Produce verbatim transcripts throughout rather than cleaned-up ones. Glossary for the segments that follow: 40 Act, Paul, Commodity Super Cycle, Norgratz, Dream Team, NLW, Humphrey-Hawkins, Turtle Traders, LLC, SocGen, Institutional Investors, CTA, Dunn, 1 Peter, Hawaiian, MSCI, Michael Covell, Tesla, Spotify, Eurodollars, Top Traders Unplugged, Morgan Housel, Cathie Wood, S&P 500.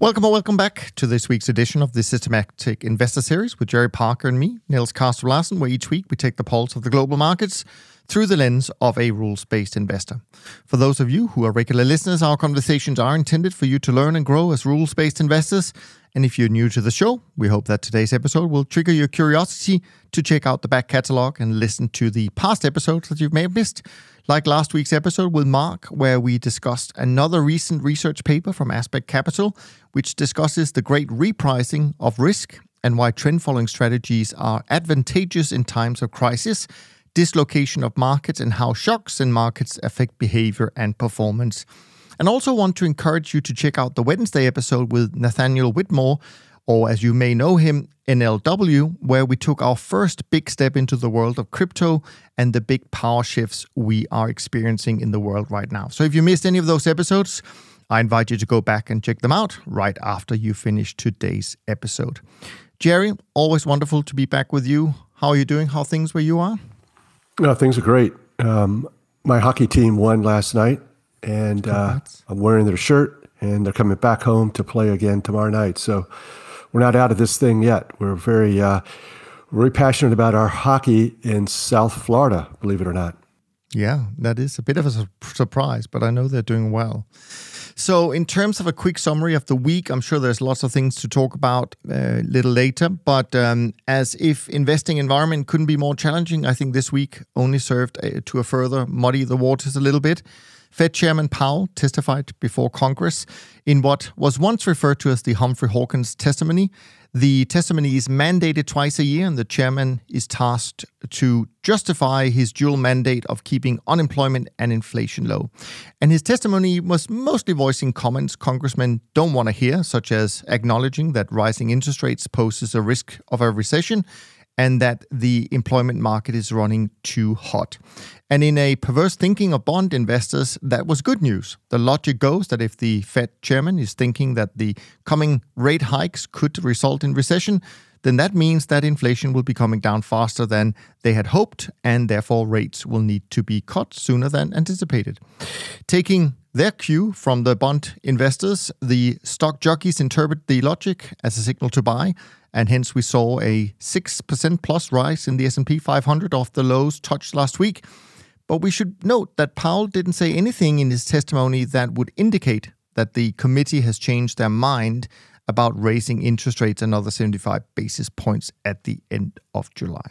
Welcome or welcome back to this week's edition of the Systematic Investor Series with Jerry Parker and me, Niels Kaastrup-Larsen, where each week we take the pulse of the global markets through the lens of a rules-based investor. For those of you who are regular listeners, our conversations are intended for you to learn and grow as rules-based investors. And if you're new to the show, we hope that today's episode will trigger your curiosity to check out the back catalog and listen to the past episodes that you may have missed. Like last week's episode with Mark, where we discussed another recent research paper from Aspect Capital, which discusses the great repricing of risk and why trend following strategies are advantageous in times of crisis, dislocation of markets, and how shocks in markets affect behavior and performance. And also want to encourage you to check out the Wednesday episode with Nathaniel Whitmore, or as you may know him, N L W, where we took our first big step into the world of crypto and the big power shifts we are experiencing in the world right now. So if you missed any of those episodes, I invite you to go back and check them out right after you finish today's episode. Jerry, always wonderful to be back with you. How are you doing? How are things where you are? No, things are great. Um, my hockey team won last night, and uh, I'm wearing their shirt, and they're coming back home to play again tomorrow night. So we're not out of this thing yet. We're very, uh, very passionate about our hockey in South Florida, believe it or not. Yeah, that is a bit of a su- surprise, but I know they're doing well. So in terms of a quick summary of the week, I'm sure there's lots of things to talk about uh, a little later, but um, as if investing environment couldn't be more challenging, I think this week only served uh, to a further muddy the waters a little bit. Fed Chairman Powell testified before Congress in what was once referred to as the Humphrey-Hawkins testimony. The testimony is mandated twice a year, and the chairman is tasked to justify his dual mandate of keeping unemployment and inflation low. And his testimony was mostly voicing comments congressmen don't want to hear, such as acknowledging that rising interest rates poses a risk of a recession and that the employment market is running too hot. And in a perverse thinking of bond investors, that was good news. The logic goes that if the Fed chairman is thinking that the coming rate hikes could result in recession, then that means that inflation will be coming down faster than they had hoped, and therefore rates will need to be cut sooner than anticipated. Taking their cue from the bond investors, the stock jockeys interpret the logic as a signal to buy, and hence we saw a six percent plus rise in the S and P five hundred off the lows touched last week. But we should note that Powell didn't say anything in his testimony that would indicate that the committee has changed their mind about raising interest rates another seventy-five basis points at the end of July.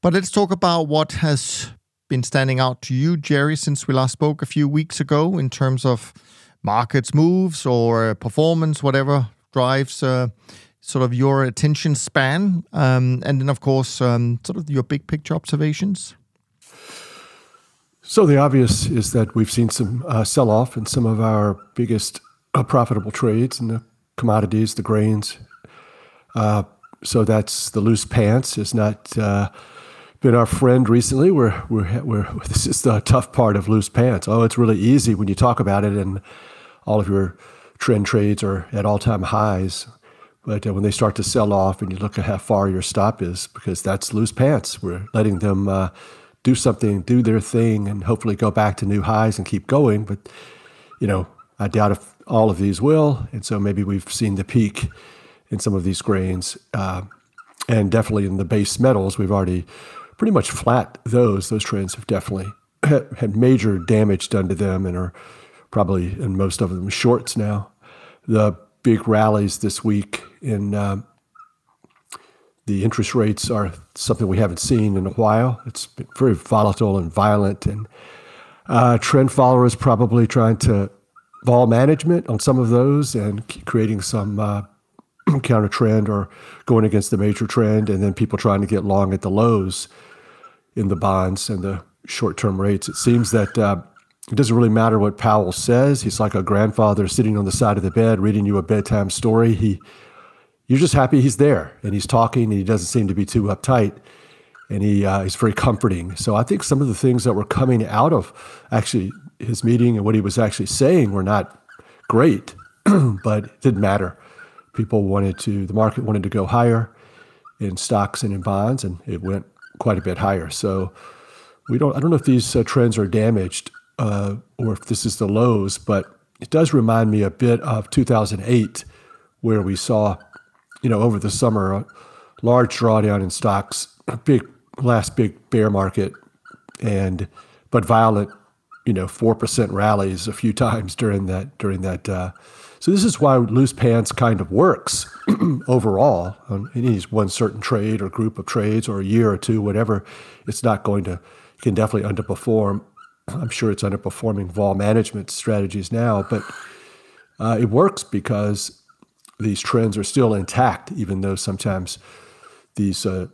But let's talk about what has been standing out to you, Jerry, since we last spoke a few weeks ago in terms of markets moves or performance, whatever drives uh, sort of your attention span. Um, and then, of course, um, sort of your big picture observations. So the obvious is that we've seen some uh, sell-off in some of our biggest uh, profitable trades in the commodities, the grains. Uh, so that's the loose pants is not... Uh, Been our friend recently. We're we're we're. This is the tough part of loose pants. Oh, it's really easy when you talk about it, and all of your trend trades are at all-time highs. But when they start to sell off, and you look at how far your stop is, because that's loose pants. We're letting them uh, do something, do their thing, and hopefully go back to new highs and keep going. But you know, I doubt if all of these will. And so maybe we've seen the peak in some of these grains, uh, and definitely in the base metals, we've already. Pretty much flat, those those trends have definitely had major damage done to them and are probably, in most of them, shorts now. The big rallies this week in um, the interest rates are something we haven't seen in a while. It's been very volatile and violent, and uh, trend followers probably trying to vol management on some of those and creating some uh, counter trend or going against the major trend, and then people trying to get long at the lows in the bonds and the short-term rates. It seems that uh, it doesn't really matter what Powell says. He's like a grandfather sitting on the side of the bed reading you a bedtime story. He, you're just happy he's there, and he's talking, and he doesn't seem to be too uptight. and he uh, he's very comforting. So I think some of the things that were coming out of actually his meeting and what he was actually saying were not great, but it didn't matter. People wanted to, the market wanted to go higher in stocks and in bonds, and it went quite a bit higher. So we don't, I don't know if these uh, trends are damaged uh, or if this is the lows, but it does remind me a bit of two thousand eight, where we saw, you know, over the summer, a large drawdown in stocks, a big, last big bear market, and, but violent, you know, four percent rallies a few times during that, during that. Uh, so this is why loose pants kind of works overall on any one certain trade or group of trades or a year or two, whatever. It's not going to, it can definitely underperform. I'm sure it's underperforming vol management strategies now, but uh, it works because these trends are still intact, even though sometimes these uh,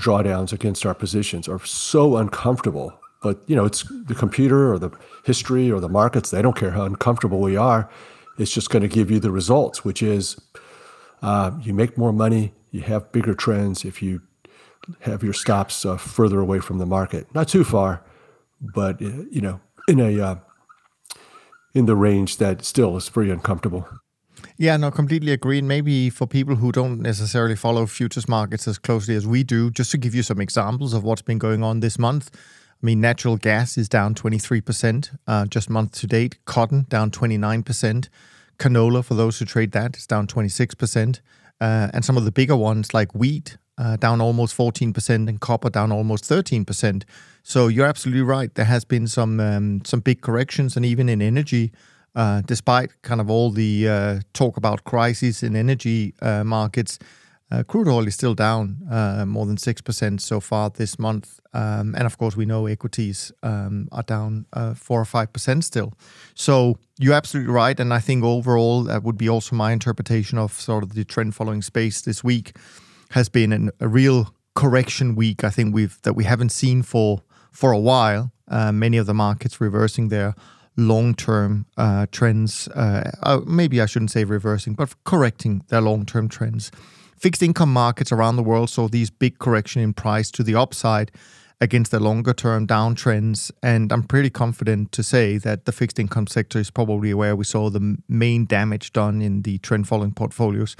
drawdowns against our positions are so uncomfortable. But, you know, it's the computer or the history or the markets, they don't care how uncomfortable we are. It's just going to give you the results, which is uh, you make more money, you have bigger trends if you have your stops uh, further away from the market. Not too far, but, you know, in a uh, in the range that still is pretty uncomfortable. Yeah, no, completely agree. And maybe for people who don't necessarily follow futures markets as closely as we do, just to give you some examples of what's been going on this month. I mean, natural gas is down twenty-three percent uh, just month to date. Cotton down twenty-nine percent. Canola, for those who trade that, is down twenty-six percent. Uh, and some of the bigger ones like wheat uh, down almost fourteen percent and copper down almost thirteen percent. So you're absolutely right. There has been some um, some big corrections, and even in energy, uh, despite kind of all the uh, talk about crises in energy uh, markets, Uh, crude oil is still down uh, more than six percent so far this month. Um, and of course, we know equities um, are down uh, four or five percent still. So you're absolutely right. And I think overall, that would be also my interpretation of sort of the trend following space this week has been an, a real correction week, I think, we've that we haven't seen for, for a while. Uh, many of the markets reversing their long-term uh, trends. Uh, uh, maybe I shouldn't say reversing, but correcting their long-term trends. Fixed income markets around the world saw these big correction in price to the upside against the longer-term downtrends, and I'm pretty confident to say that the fixed income sector is probably where we saw the main damage done in the trend-following portfolios.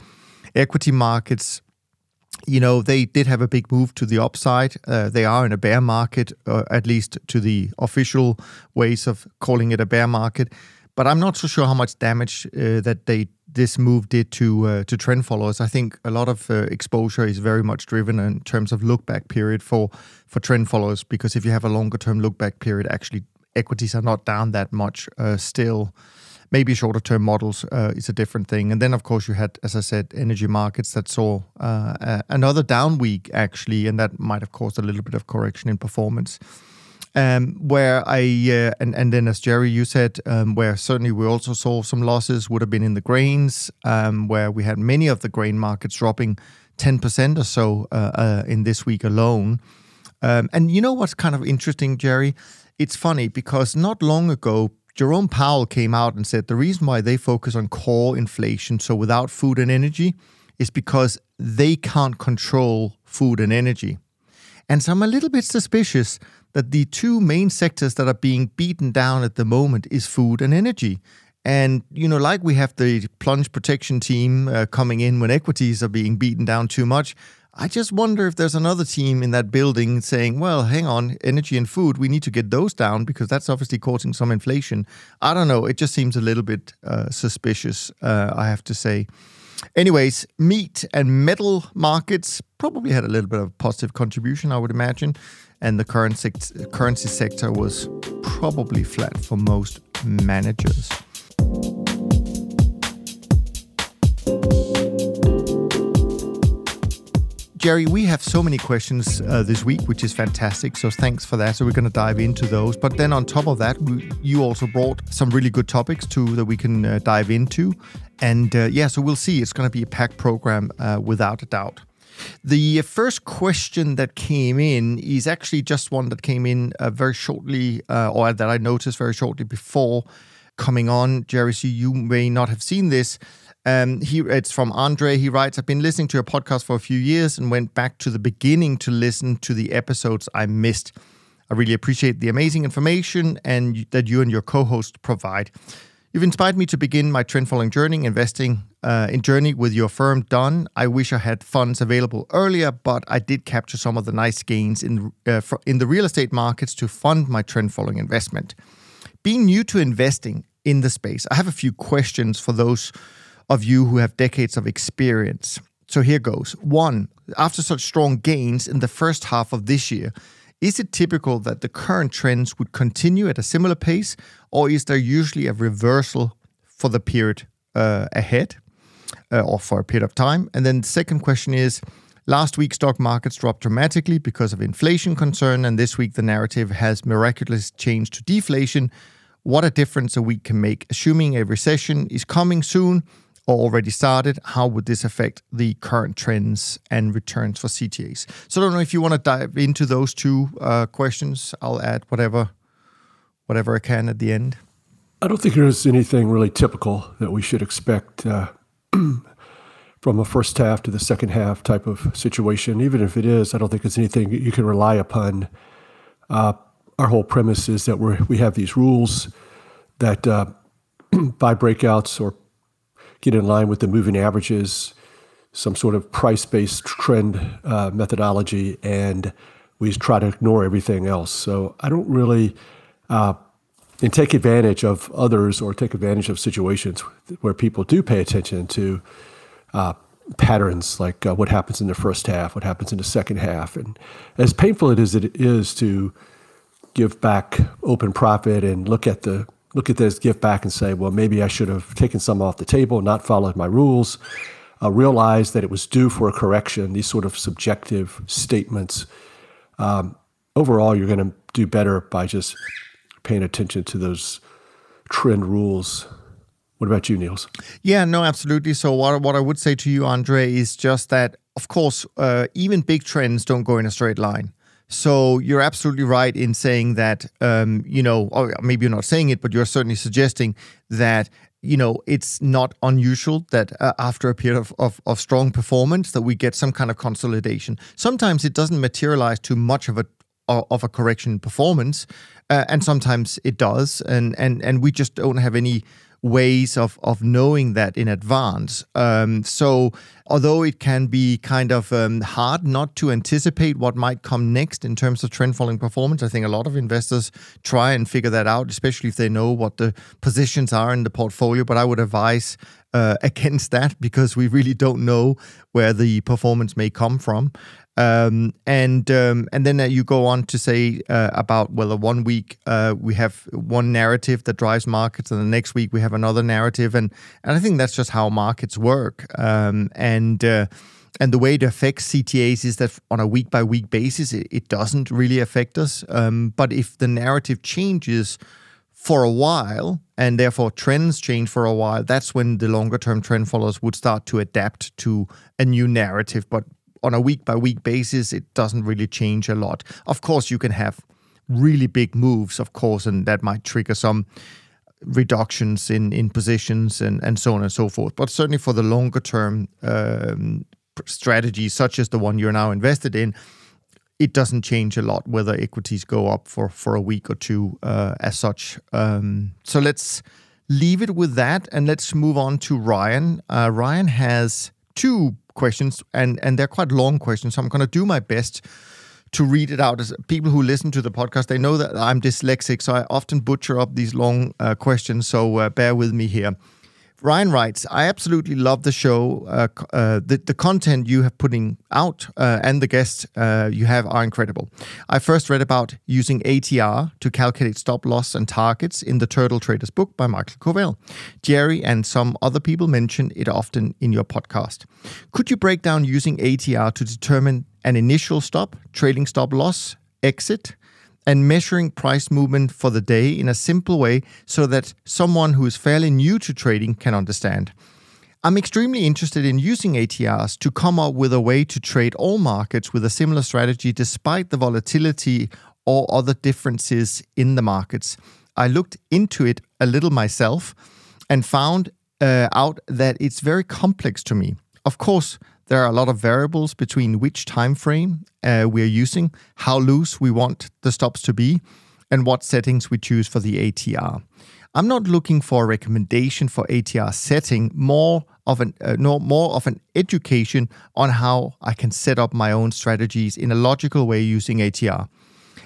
Equity markets, you know, they did have a big move to the upside. Uh, they are in a bear market, uh, at least to the official ways of calling it a bear market. But I'm not so sure how much damage uh, that they this move did to uh, to trend followers. I think a lot of uh, exposure is very much driven in terms of look-back period for, for trend followers, because if you have a longer-term look-back period, actually equities are not down that much uh, still. Maybe shorter-term models uh, is a different thing. And then, of course, you had, as I said, energy markets that saw uh, a, another down week, actually, and that might have caused a little bit of correction in performance. Um, where I, uh, and, and then as Jerry, you said, um, where certainly we also saw some losses would have been in the grains, um, where we had many of the grain markets dropping ten percent or so uh, uh, in this week alone. Um, and you know what's kind of interesting, Jerry? It's funny because not long ago, Jerome Powell came out and said the reason why they focus on core inflation, so without food and energy, is because they can't control food and energy. And so I'm a little bit suspicious that the two main sectors that are being beaten down at the moment is food and energy. And, you know, like we have the plunge protection team uh, coming in when equities are being beaten down too much, I just wonder if there's another team in that building saying, well, hang on, energy and food, we need to get those down because that's obviously causing some inflation. I don't know. It just seems a little bit uh, suspicious, uh, I have to say. Anyways, meat and metal markets probably had a little bit of positive contribution, I would imagine. And the currency, currency sector was probably flat for most managers. Jerry, we have so many questions uh, this week, which is fantastic. So thanks for that. So we're going to dive into those. But then on top of that, we, you also brought some really good topics too that we can uh, dive into. And uh, yeah, so we'll see. It's going to be a packed program uh, without a doubt. The first question that came in is actually just one that came in uh, very shortly uh, or that I noticed very shortly before coming on. Jerry, so you may not have seen this. Um, he it's from André. He writes, I've been listening to your podcast for a few years and went back to the beginning to listen to the episodes I missed. I really appreciate the amazing information and that you and your co-host provide. You've inspired me to begin my trend following journey, investing uh, in journey with your firm, Dunn. I wish I had funds available earlier, but I did capture some of the nice gains in uh, for, in the real estate markets to fund my trend following investment. Being new to investing in the space, I have a few questions for those of you who have decades of experience. So here goes. One, after such strong gains in the first half of this year, is it typical that the current trends would continue at a similar pace, or is there usually a reversal for the period uh, ahead uh, or for a period of time? And then the second question is, last week stock markets dropped dramatically because of inflation concern, and this week the narrative has miraculously changed to deflation. What a difference a week can make. Assuming a recession is coming soon or already started, how would this affect the current trends and returns for C T As? So I don't know if you want to dive into those two uh, questions. I'll add whatever whatever I can at the end. I don't think there's anything really typical that we should expect uh, from a first half to the second half type of situation. Even if it is, I don't think it's anything you can rely upon. Uh, our whole premise is that we we have these rules that uh, buy breakouts or get in line with the moving averages, some sort of price-based trend uh, methodology, and we try to ignore everything else. So I don't really uh, and take advantage of others or take advantage of situations where people do pay attention to uh, patterns like uh, what happens in the first half, what happens in the second half. And as painful it is, it is to give back open profit and look at the look at this, give back and say, well, maybe I should have taken some off the table, not followed my rules, uh, realized that it was due for a correction, these sort of subjective statements. Um, overall, you're going to do better by just paying attention to those trend rules. What about you, Niels? Yeah, no, absolutely. So what, what I would say to you, André, is just that, of course, uh, even big trends don't go in a straight line. So you're absolutely right in saying that, um, you know, or maybe you're not saying it, but you're certainly suggesting that, you know, it's not unusual that uh, after a period of, of, of strong performance that we get some kind of consolidation. Sometimes it doesn't materialize to much of a of a correction in performance, uh, and sometimes it does, and, and, and we just don't have any ways of, of knowing that in advance. Um, so although it can be kind of um, hard not to anticipate what might come next in terms of trend following performance, I think a lot of investors try and figure that out, especially if they know what the positions are in the portfolio. But I would advise uh, against that because we really don't know where the performance may come from. Um, and um, and then uh, you go on to say uh, about, well, a one week uh, we have one narrative that drives markets, and the next week we have another narrative, and and I think that's just how markets work. Um, and uh, and the way it affects C T As is that on a week by week basis, it, it doesn't really affect us. Um, but if the narrative changes for a while, and therefore trends change for a while, that's when the longer term trend followers would start to adapt to a new narrative, but on a week-by-week basis, it doesn't really change a lot. Of course, you can have really big moves, of course, and that might trigger some reductions in, in positions and, and so on and so forth. But certainly for the longer-term um, strategy, such as the one you're now invested in, it doesn't change a lot whether equities go up for, for a week or two uh, as such. Um, so let's leave it with that, and let's move on to Ryan. Uh, Ryan has two questions, and, and they're quite long questions, so I'm going to do my best to read it out. As people who listen to the podcast, they know that I'm dyslexic, so I often butcher up these long uh, questions, so uh, bear with me here. Ryan writes, I absolutely love the show. Uh, uh, the, the content you have putting out uh, and the guests uh, you have are incredible. I first read about using A T R to calculate stop loss and targets in the Turtle Traders book by Michael Covell. Jerry and some other people mention it often in your podcast. Could you break down using A T R to determine an initial stop, trailing stop loss, exit, and measuring price movement for the day in a simple way so that someone who is fairly new to trading can understand? I'm extremely interested in using A T Rs to come up with a way to trade all markets with a similar strategy despite the volatility or other differences in the markets. I looked into it a little myself and found uh, out that it's very complex to me. Of course, there are a lot of variables between which time frame uh, we're using, how loose we want the stops to be, and what settings we choose for the A T R. I'm not looking for a recommendation for A T R setting, more of an uh, no, more of an education on how I can set up my own strategies in a logical way using A T R.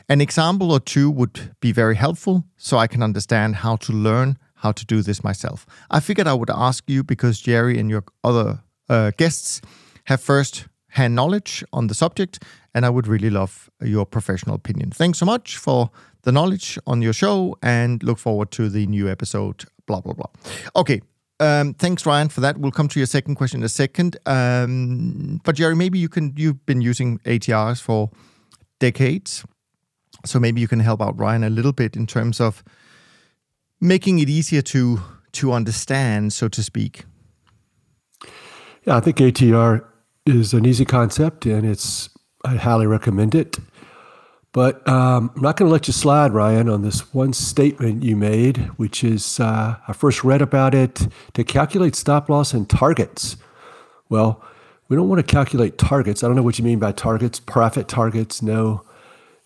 An example or two would be very helpful, so I can understand how to learn how to do this myself. I figured I would ask you because Jerry and your other uh, guests have first-hand knowledge on the subject, and I would really love your professional opinion. Thanks so much for the knowledge on your show, and look forward to the new episode, blah, blah, blah. Okay, um, thanks, Ryan, for that. We'll come to your second question in a second. Um, but, Jerry, maybe you can, you've been using A T Rs for decades, so maybe you can help out Ryan a little bit in terms of making it easier to to understand, so to speak. Yeah, I think A T R is an easy concept, and it's I highly recommend it. But um, I'm not going to let you slide, Ryan, on this one statement you made, which is uh, I first read about it to calculate stop loss and targets. Well, we don't want to calculate targets. I don't know what you mean by targets, profit targets, no.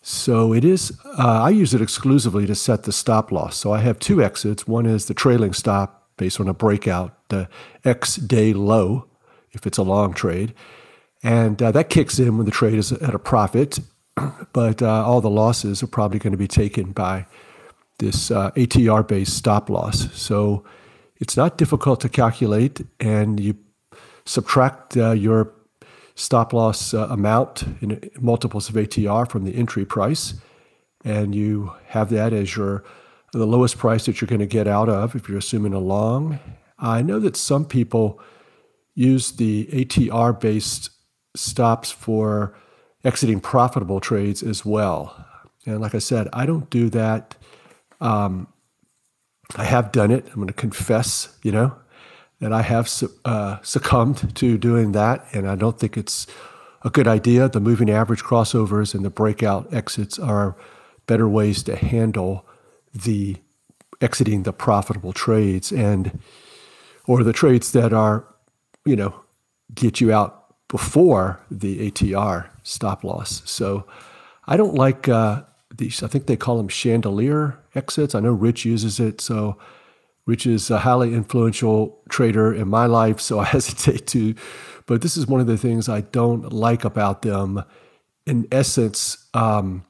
So it is, uh, I use it exclusively to set the stop loss. So I have two exits. One is the trailing stop based on a breakout, the X day low, if it's a long trade. And uh, that kicks in when the trade is at a profit, but uh, all the losses are probably going to be taken by this uh, A T R-based stop loss. So it's not difficult to calculate, and you subtract uh, your stop loss uh, amount in multiples of A T R from the entry price, and you have that as your the lowest price that you're going to get out of if you're assuming a long. I know that some people use the A T R-based stops for exiting profitable trades as well. And like I said, I don't do that. Um, I have done it. I'm going to confess, you know, and I have uh, succumbed to doing that, and I don't think it's a good idea. The moving average crossovers and the breakout exits are better ways to handle the exiting the profitable trades, and or the trades that are, you know, get you out before the A T R stop loss. So I don't like uh, these. I think they call them chandelier exits. I know Rich uses it, so. Which is a highly influential trader in my life, so I hesitate to. But this is one of the things I don't like about them. In essence, um,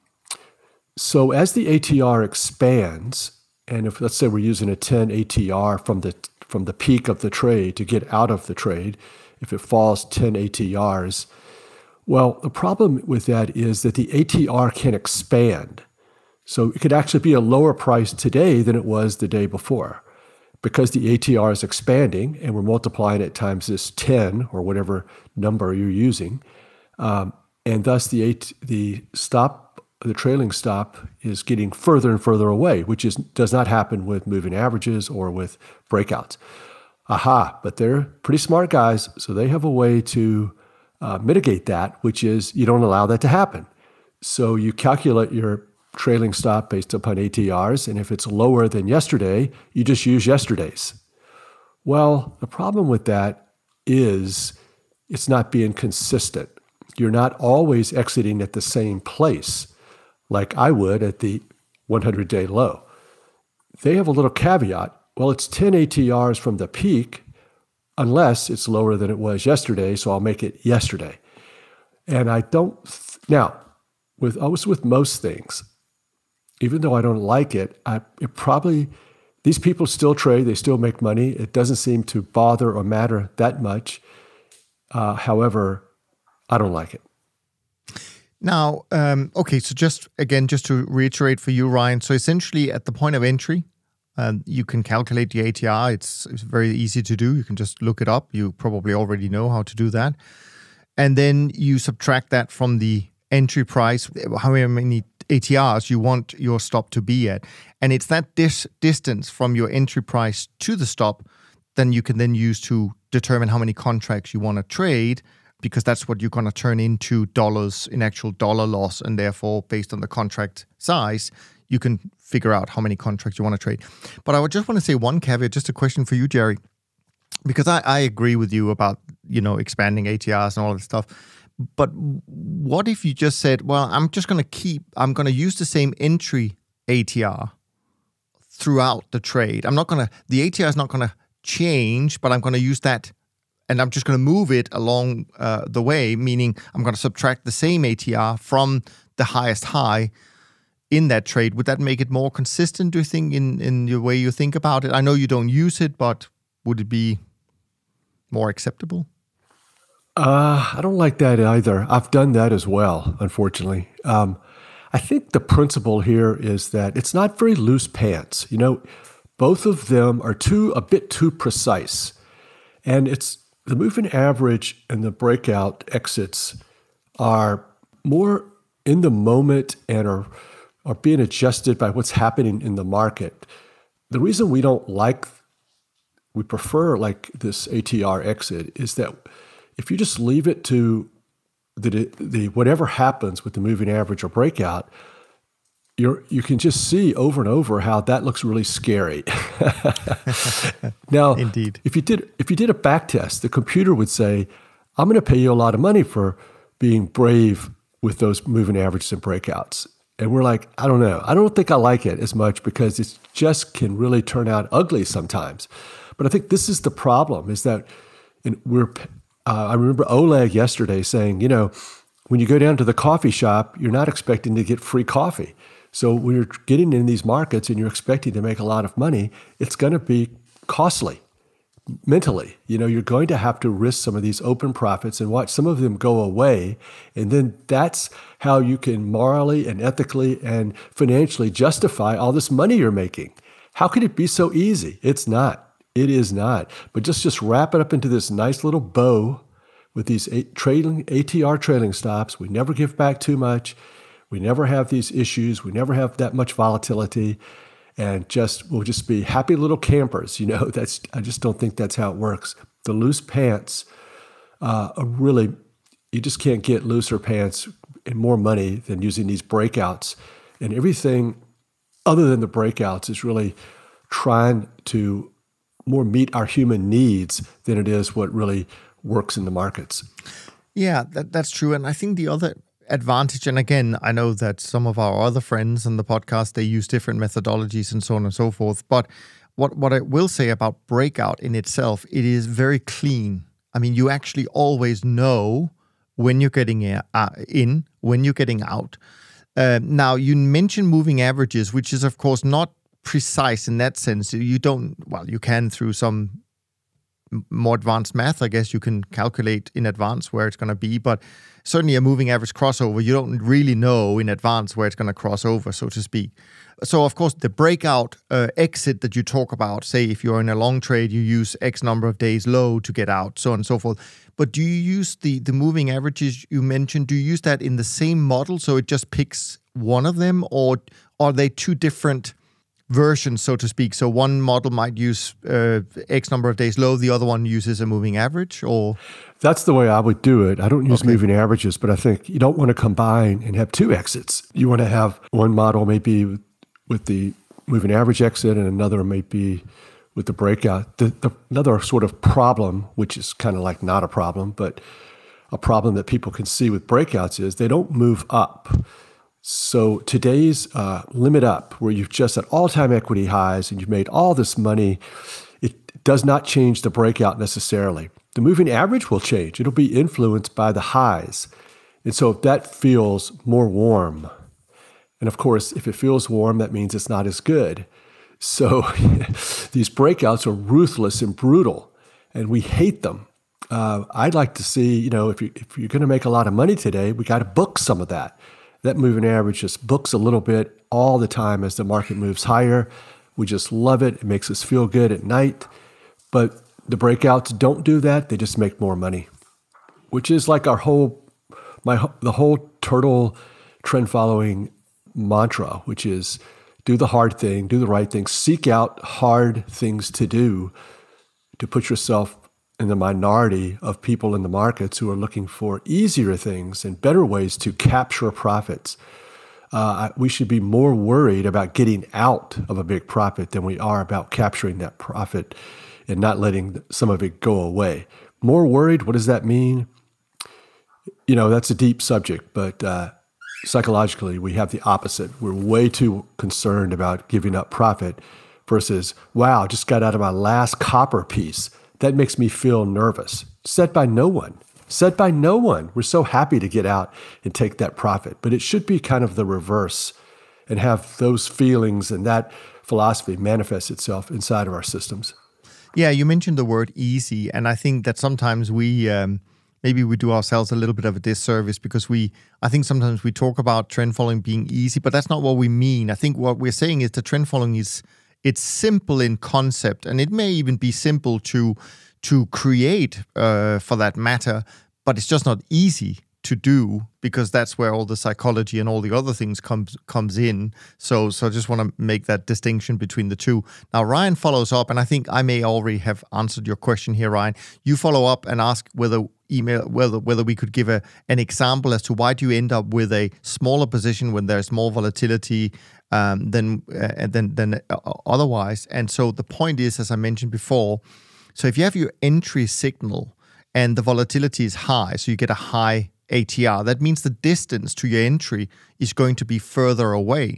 so as the A T R expands, and if let's say we're using a ten A T R from the from the peak of the trade to get out of the trade, if it falls ten A T Rs, well, the problem with that is that the A T R can expand. So it could actually be a lower price today than it was the day before, because the A T R is expanding and we're multiplying it times this ten or whatever number you're using. Um, and thus the AT, the stop, the trailing stop is getting further and further away, which is does not happen with moving averages or with breakouts. Aha, but they're pretty smart guys, so they have a way to uh, mitigate that, which is you don't allow that to happen. So you calculate your trailing stop based upon A T Rs, and if it's lower than yesterday, you just use yesterday's. Well, the problem with that is it's not being consistent. You're not always exiting at the same place like I would at the hundred-day low. They have a little caveat. Well, it's ten A T Rs from the peak unless it's lower than it was yesterday, so I'll make it yesterday. And I don't... Th- now, with always with most things, even though I don't like it, I it probably, these people still trade, they still make money. It doesn't seem to bother or matter that much. Uh, however, I don't like it. Now, um, okay, so just, again, just to reiterate for you, Ryan, so essentially at the point of entry, um, you can calculate the A T R. It's, it's very easy to do. You can just look it up. You probably already know how to do that. And then you subtract that from the entry price, however many A T Rs you want your stop to be at. And it's that dis- distance from your entry price to the stop then you can then use to determine how many contracts you want to trade, because that's what you're going to turn into dollars in actual dollar loss. And therefore, based on the contract size, you can figure out how many contracts you want to trade. But I would just want to say one caveat, just a question for you, Jerry. Because I, I agree with you about, you know, expanding A T Rs and all that stuff. But what if you just said, well, I'm just going to keep, I'm going to use the same entry A T R throughout the trade. I'm not going to, the A T R is not going to change, but I'm going to use that and I'm just going to move it along uh, the way, meaning I'm going to subtract the same A T R from the highest high in that trade. Would that make it more consistent, do you think, in, in the way you think about it? I know you don't use it, but would it be more acceptable? Uh, I don't like that either. I've done that as well, unfortunately. Um, I think the principle here is that it's not very loose pants. You know, both of them are too a bit too precise. And it's the moving average and the breakout exits are more in the moment and are, are being adjusted by what's happening in the market. The reason we don't like, we prefer like this A T R exit is that if you just leave it to the, the whatever happens with the moving average or breakout, you're, you can just see over and over how that looks really scary. Now, indeed, if you did if you did a back test, the computer would say, "I'm going to pay you a lot of money for being brave with those moving averages and breakouts." And we're like, "I don't know. I don't think I like it as much because it just can really turn out ugly sometimes." But I think this is the problem: is that in, we're Uh, I remember Oleg yesterday saying, you know, when you go down to the coffee shop, you're not expecting to get free coffee. So when you're getting in these markets and you're expecting to make a lot of money, it's going to be costly mentally. You know, you're going to have to risk some of these open profits and watch some of them go away. And then that's how you can morally and ethically and financially justify all this money you're making. How could it be so easy? It's not. It is not. But just, just wrap it up into this nice little bow with these trailing A T R trailing stops. We never give back too much. We never have these issues. We never have that much volatility. And just we'll just be happy little campers. You know, that's I just don't think that's how it works. The loose pants uh, are really, you just can't get looser pants and more money than using these breakouts. And everything other than the breakouts is really trying to more meet our human needs than it is what really works in the markets. Yeah, that, that's true. And I think the other advantage, and again, I know that some of our other friends on the podcast, they use different methodologies and so on and so forth. But what, what I will say about breakout in itself, it is very clean. I mean, you actually always know when you're getting in, when you're getting out. Uh, now, you mentioned moving averages, which is, of course, not precise in that sense. You don't, well, you can through some more advanced math, I guess you can calculate in advance where it's going to be, but certainly a moving average crossover, you don't really know in advance where it's going to cross over, so to speak. So of course, the breakout uh, exit that you talk about, say if you're in a long trade, you use X number of days low to get out, so on and so forth. But do you use the, the moving averages you mentioned, do you use that in the same model so it just picks one of them, or are they two different versions, so to speak? So one model might use uh, X number of days low, the other one uses a moving average, or? That's the way I would do it. I don't use okay. moving averages, but I think you don't want to combine and have two exits. You want to have one model maybe with the moving average exit and another maybe with the breakout. The, the, another sort of problem, which is kind of like not a problem, but a problem that people can see with breakouts is they don't move up. So today's uh, limit up, where you've just at all-time equity highs and you've made all this money, it does not change the breakout necessarily. The moving average will change. It'll be influenced by the highs. And so that feels more warm. And of course, if it feels warm, that means it's not as good. So these breakouts are ruthless and brutal, and we hate them. Uh, I'd like to see, you know, if, you, if you're going to make a lot of money today, we got to book some of that. That moving average just books a little bit all the time as the market moves higher. We just love it. It makes us feel good at night. But the breakouts don't do that. They just make more money, which is like our whole, my the whole Turtle Trend Following mantra, which is do the hard thing, do the right thing, seek out hard things to do to put yourself in the minority of people in the markets who are looking for easier things and better ways to capture profits. Uh, we should be more worried about getting out of a big profit than we are about capturing that profit and not letting some of it go away. More worried, what does that mean? You know, that's a deep subject, but uh, psychologically, we have the opposite. We're way too concerned about giving up profit versus, wow, just got out of my last copper piece. That makes me feel nervous. Said by no one. Said by no one. We're so happy to get out and take that profit. But it should be kind of the reverse and have those feelings and that philosophy manifest itself inside of our systems. Yeah, you mentioned the word easy. And I think that sometimes we... Um Maybe we do ourselves a little bit of a disservice because we, I think sometimes we talk about trend following being easy, but that's not what we mean. I think what we're saying is that trend following is, it's simple in concept, and it may even be simple to to create uh, for that matter, but it's just not easy to do because that's where all the psychology and all the other things comes comes in. So, so I just want to make that distinction between the two. Now, Ryan follows up, and I think I may already have answered your question here, Ryan. You follow up and ask whether... email whether whether we could give a an example as to why do you end up with a smaller position when there's more volatility um, than uh, than than otherwise. And so the point is, as I mentioned before, so if you have your entry signal and the volatility is high, so you get a high A T R, that means the distance to your entry is going to be further away.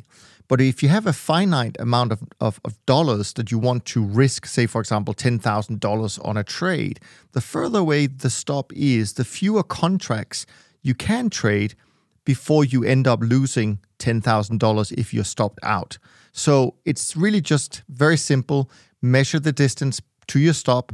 But if you have a finite amount of, of, of dollars that you want to risk, say, for example, ten thousand dollars on a trade, the further away the stop is, the fewer contracts you can trade before you end up losing ten thousand dollars if you're stopped out. So it's really just very simple. Measure the distance to your stop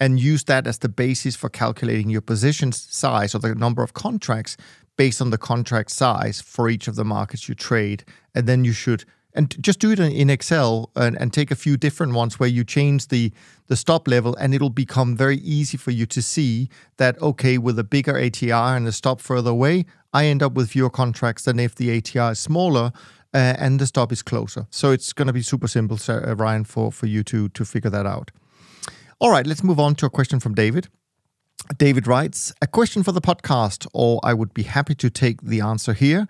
and use that as the basis for calculating your position size or the number of contracts based on the contract size for each of the markets you trade. And then you should, and just do it in Excel and, and take a few different ones where you change the, the stop level, and it'll become very easy for you to see that, okay, with a bigger A T R and a stop further away, I end up with fewer contracts than if the A T R is smaller uh, and the stop is closer. So it's going to be super simple, uh, Ryan, for, for you to, to figure that out. All right, let's move on to a question from David. David writes, a question for the podcast, or I would be happy to take the answer here.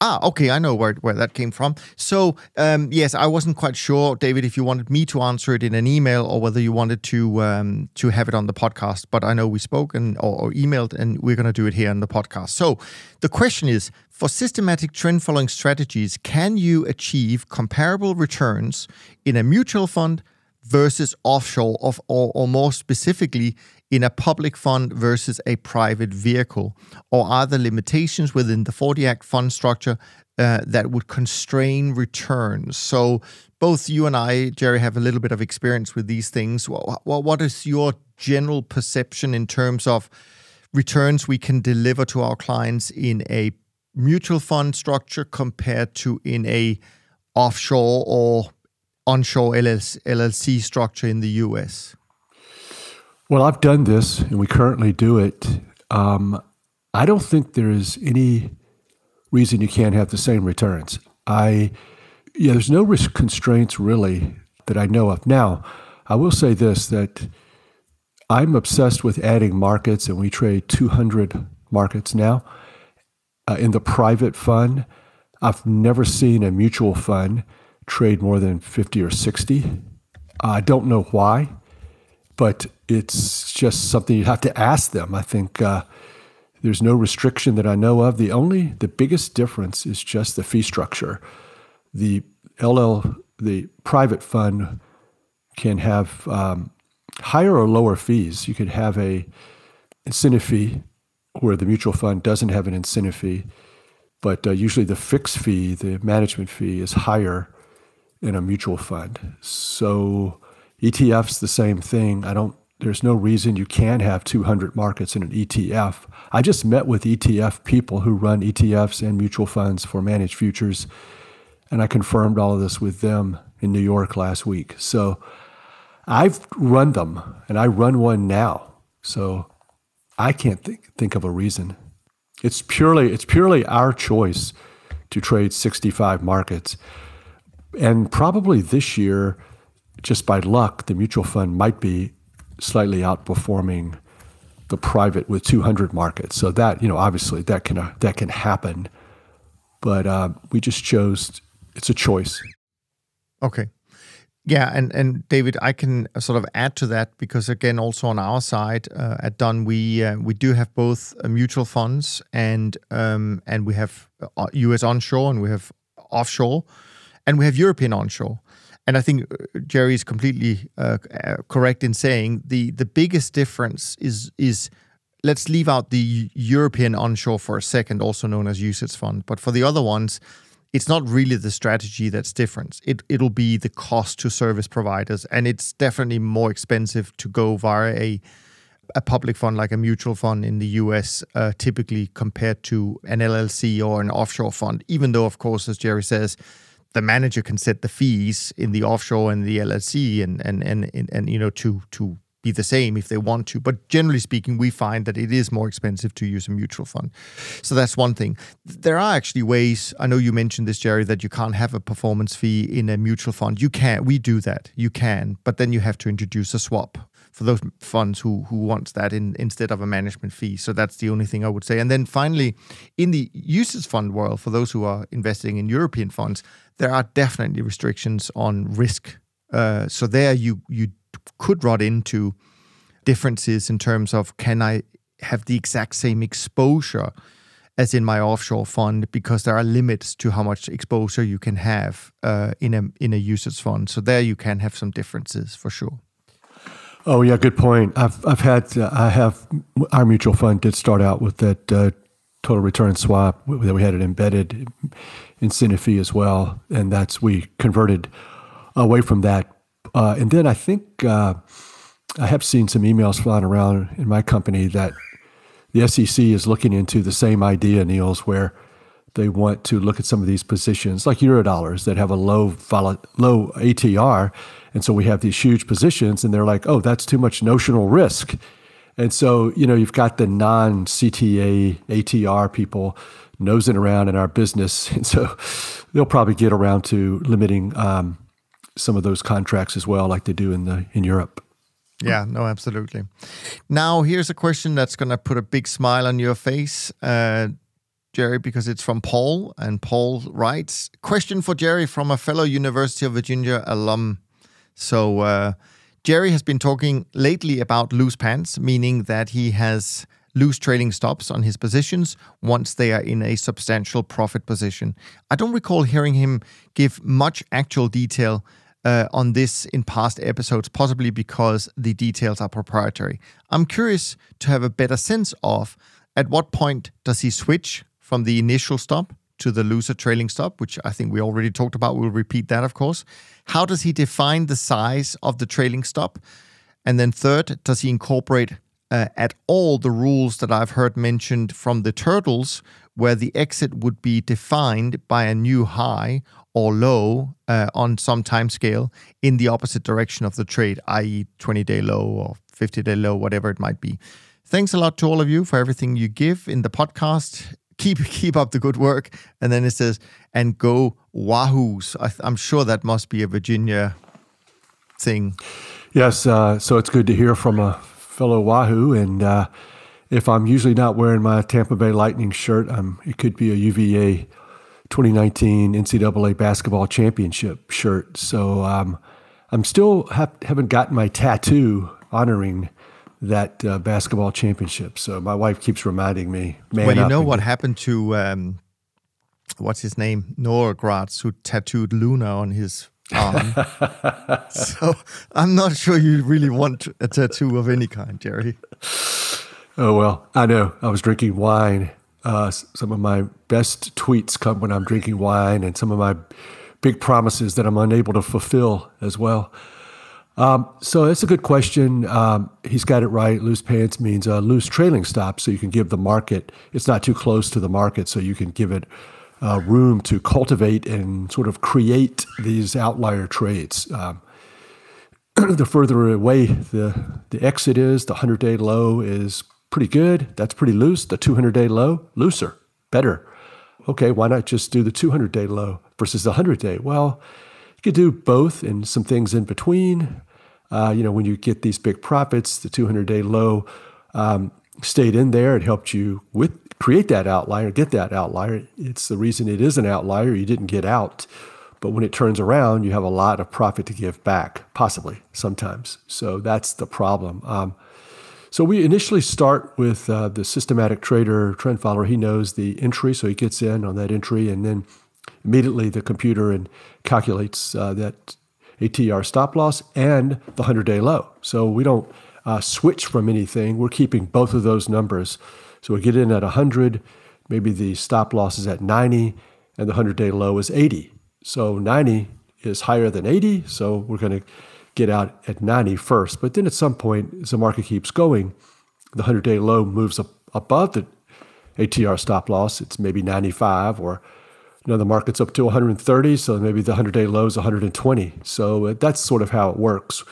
Ah, okay, I know where, where that came from. So, um, yes, I wasn't quite sure, David, if you wanted me to answer it in an email or whether you wanted to um, to have it on the podcast. But I know we spoke and or, or emailed, and we're going to do it here on the podcast. So the question is, for systematic trend following strategies, can you achieve comparable returns in a mutual fund versus offshore, of, or, or more specifically, in a public fund versus a private vehicle? Or are there limitations within the forty-act fund structure uh, that would constrain returns? So both you and I, Jerry, have a little bit of experience with these things. What, what is your general perception in terms of returns we can deliver to our clients in a mutual fund structure compared to in a offshore or onshore L L C structure in the U S? Well, I've done this, and we currently do it. Um, I don't think there is any reason you can't have the same returns. I, yeah, there's no risk constraints really that I know of. Now, I will say this, that I'm obsessed with adding markets, and we trade two hundred markets now. Uh, in the private fund, I've never seen a mutual fund trade more than fifty or sixty. I don't know why, but it's just something you have to ask them. I think uh, there's no restriction that I know of. The only, the biggest difference is just the fee structure. The L L, the private fund can have um, higher or lower fees. You could have a incentive fee where the mutual fund doesn't have an incentive fee, but uh, usually the fixed fee, the management fee, is higher in a mutual fund. So E T Fs, the same thing. I don't, there's no reason you can't have two hundred markets in an E T F. I just met with E T F people who run E T Fs and mutual funds for managed futures, and I confirmed all of this with them in New York last week. So I've run them, and I run one now. So I can't think, think of a reason. It's purely, it's purely our choice to trade sixty-five markets. And probably this year, just by luck, the mutual fund might be slightly outperforming the private with two hundred markets. So that, you know, obviously that can uh, that can happen, but uh, we just chose, it's a choice. Okay. Yeah, and, and David, I can sort of add to that because, again, also on our side uh, at Dunn, we uh, we do have both uh, mutual funds and um, and we have U S onshore and we have offshore and we have European onshore. And I think Jerry is completely uh, correct in saying the, the biggest difference is is let's leave out the European onshore for a second, also known as U CITS fund, but for the other ones, it's not really the strategy that's different. It, it'll be the cost to service providers, and it's definitely more expensive to go via a a public fund like a mutual fund in the U S, uh, typically compared to an L L C or an offshore fund, even though, of course, as Jerry says, the manager can set the fees in the offshore and the L L C and and and, and, and you know to to be the same if they want to. But generally speaking, we find that it is more expensive to use a mutual fund. So that's one thing. There are actually ways, I know you mentioned this, Jerry, that you can't have a performance fee in a mutual fund. You can, we do that, you can, but then you have to introduce a swap for those funds who who wants that in, instead of a management fee. So that's the only thing I would say. And then finally, in the U CITS fund world, for those who are investing in European funds, there are definitely restrictions on risk. Uh, so there you you could run into differences in terms of, can I have the exact same exposure as in my offshore fund, because there are limits to how much exposure you can have uh, in a in a U CITS fund. So there you can have some differences for sure. Oh yeah, good point. I've I've had uh, I have our mutual fund did start out with that uh, total return swap that we had an embedded incentive fee as well, and that's we converted away from that. Uh, and then I think uh, I have seen some emails flying around in my company that the S E C is looking into the same idea, Niels, where they want to look at some of these positions, like Eurodollars that have a low vol- low A T R. And so we have these huge positions, and they're like, oh, that's too much notional risk. And so, you know, you've got the non-C T A, A T R people nosing around in our business. And so they'll probably get around to limiting um, some of those contracts as well, like they do in the in Europe. Yeah, no, absolutely. Now, here's a question that's going to put a big smile on your face, uh, Jerry, because it's from Paul. And Paul writes, question for Jerry from a fellow University of Virginia alum. So uh, Jerry has been talking lately about loose pants, meaning that he has loose trailing stops on his positions once they are in a substantial profit position. I don't recall hearing him give much actual detail uh, on this in past episodes, possibly because the details are proprietary. I'm curious to have a better sense of at what point does he switch from the initial stop to the looser trailing stop, which I think we already talked about. We'll repeat that, of course. How does he define the size of the trailing stop? And then third, does he incorporate uh, at all the rules that I've heard mentioned from the turtles, where the exit would be defined by a new high or low uh, on some time scale in the opposite direction of the trade, that is twenty-day low or fifty-day low, whatever it might be. Thanks a lot to all of you for everything you give in the podcast. Keep keep up the good work. And then it says, and go Wahoos. I th- I'm sure that must be a Virginia thing. Yes, uh, so it's good to hear from a fellow Wahoo. And uh, if I'm usually not wearing my Tampa Bay Lightning shirt, I'm, it could be a U V A twenty nineteen N C double A basketball championship shirt. So um, I'm still ha- haven't gotten my tattoo honoring that uh, basketball championship. So my wife keeps reminding me, man. Well, you know what happened to, um, what's his name? Norgratz, who tattooed Luna on his arm. So I'm not sure you really want a tattoo of any kind, Jerry. Oh, well, I know. I was drinking wine. Uh, some of my best tweets come when I'm drinking wine, and some of my big promises that I'm unable to fulfill as well. Um, so that's a good question. Um, he's got it right. Loose pants means a loose trailing stop, so you can give the market, it's not too close to the market, so you can give it uh, room to cultivate and sort of create these outlier trades. Um, the further away the, the exit is, the one hundred-day low is pretty good. That's pretty loose. The two hundred-day low, looser, better. Okay, why not just do the two hundred-day low versus the one hundred-day? Well, you could do both and some things in between. Uh, you know, when you get these big profits, the two hundred-day low um, stayed in there. It helped you with create that outlier, get that outlier. It's the reason it is an outlier. You didn't get out But when it turns around, you have a lot of profit to give back, possibly, sometimes. So that's the problem. Um, so we initially start with uh, the systematic trader, trend follower. He knows the entry, so he gets in on that entry, and then immediately the computer and calculates uh, that A T R stop loss and the hundred-day low. So we don't uh, switch from anything. We're keeping both of those numbers. So we get in at one hundred, maybe the stop loss is at ninety, and the hundred-day low is eighty. So ninety is higher than eighty, so we're going to get out at ninety first. But then at some point, as the market keeps going, the hundred-day low moves up above the A T R stop loss. It's maybe ninety-five, or you know, the market's up to one hundred thirty, so maybe the hundred-day low is one hundred twenty. So that's sort of how it works.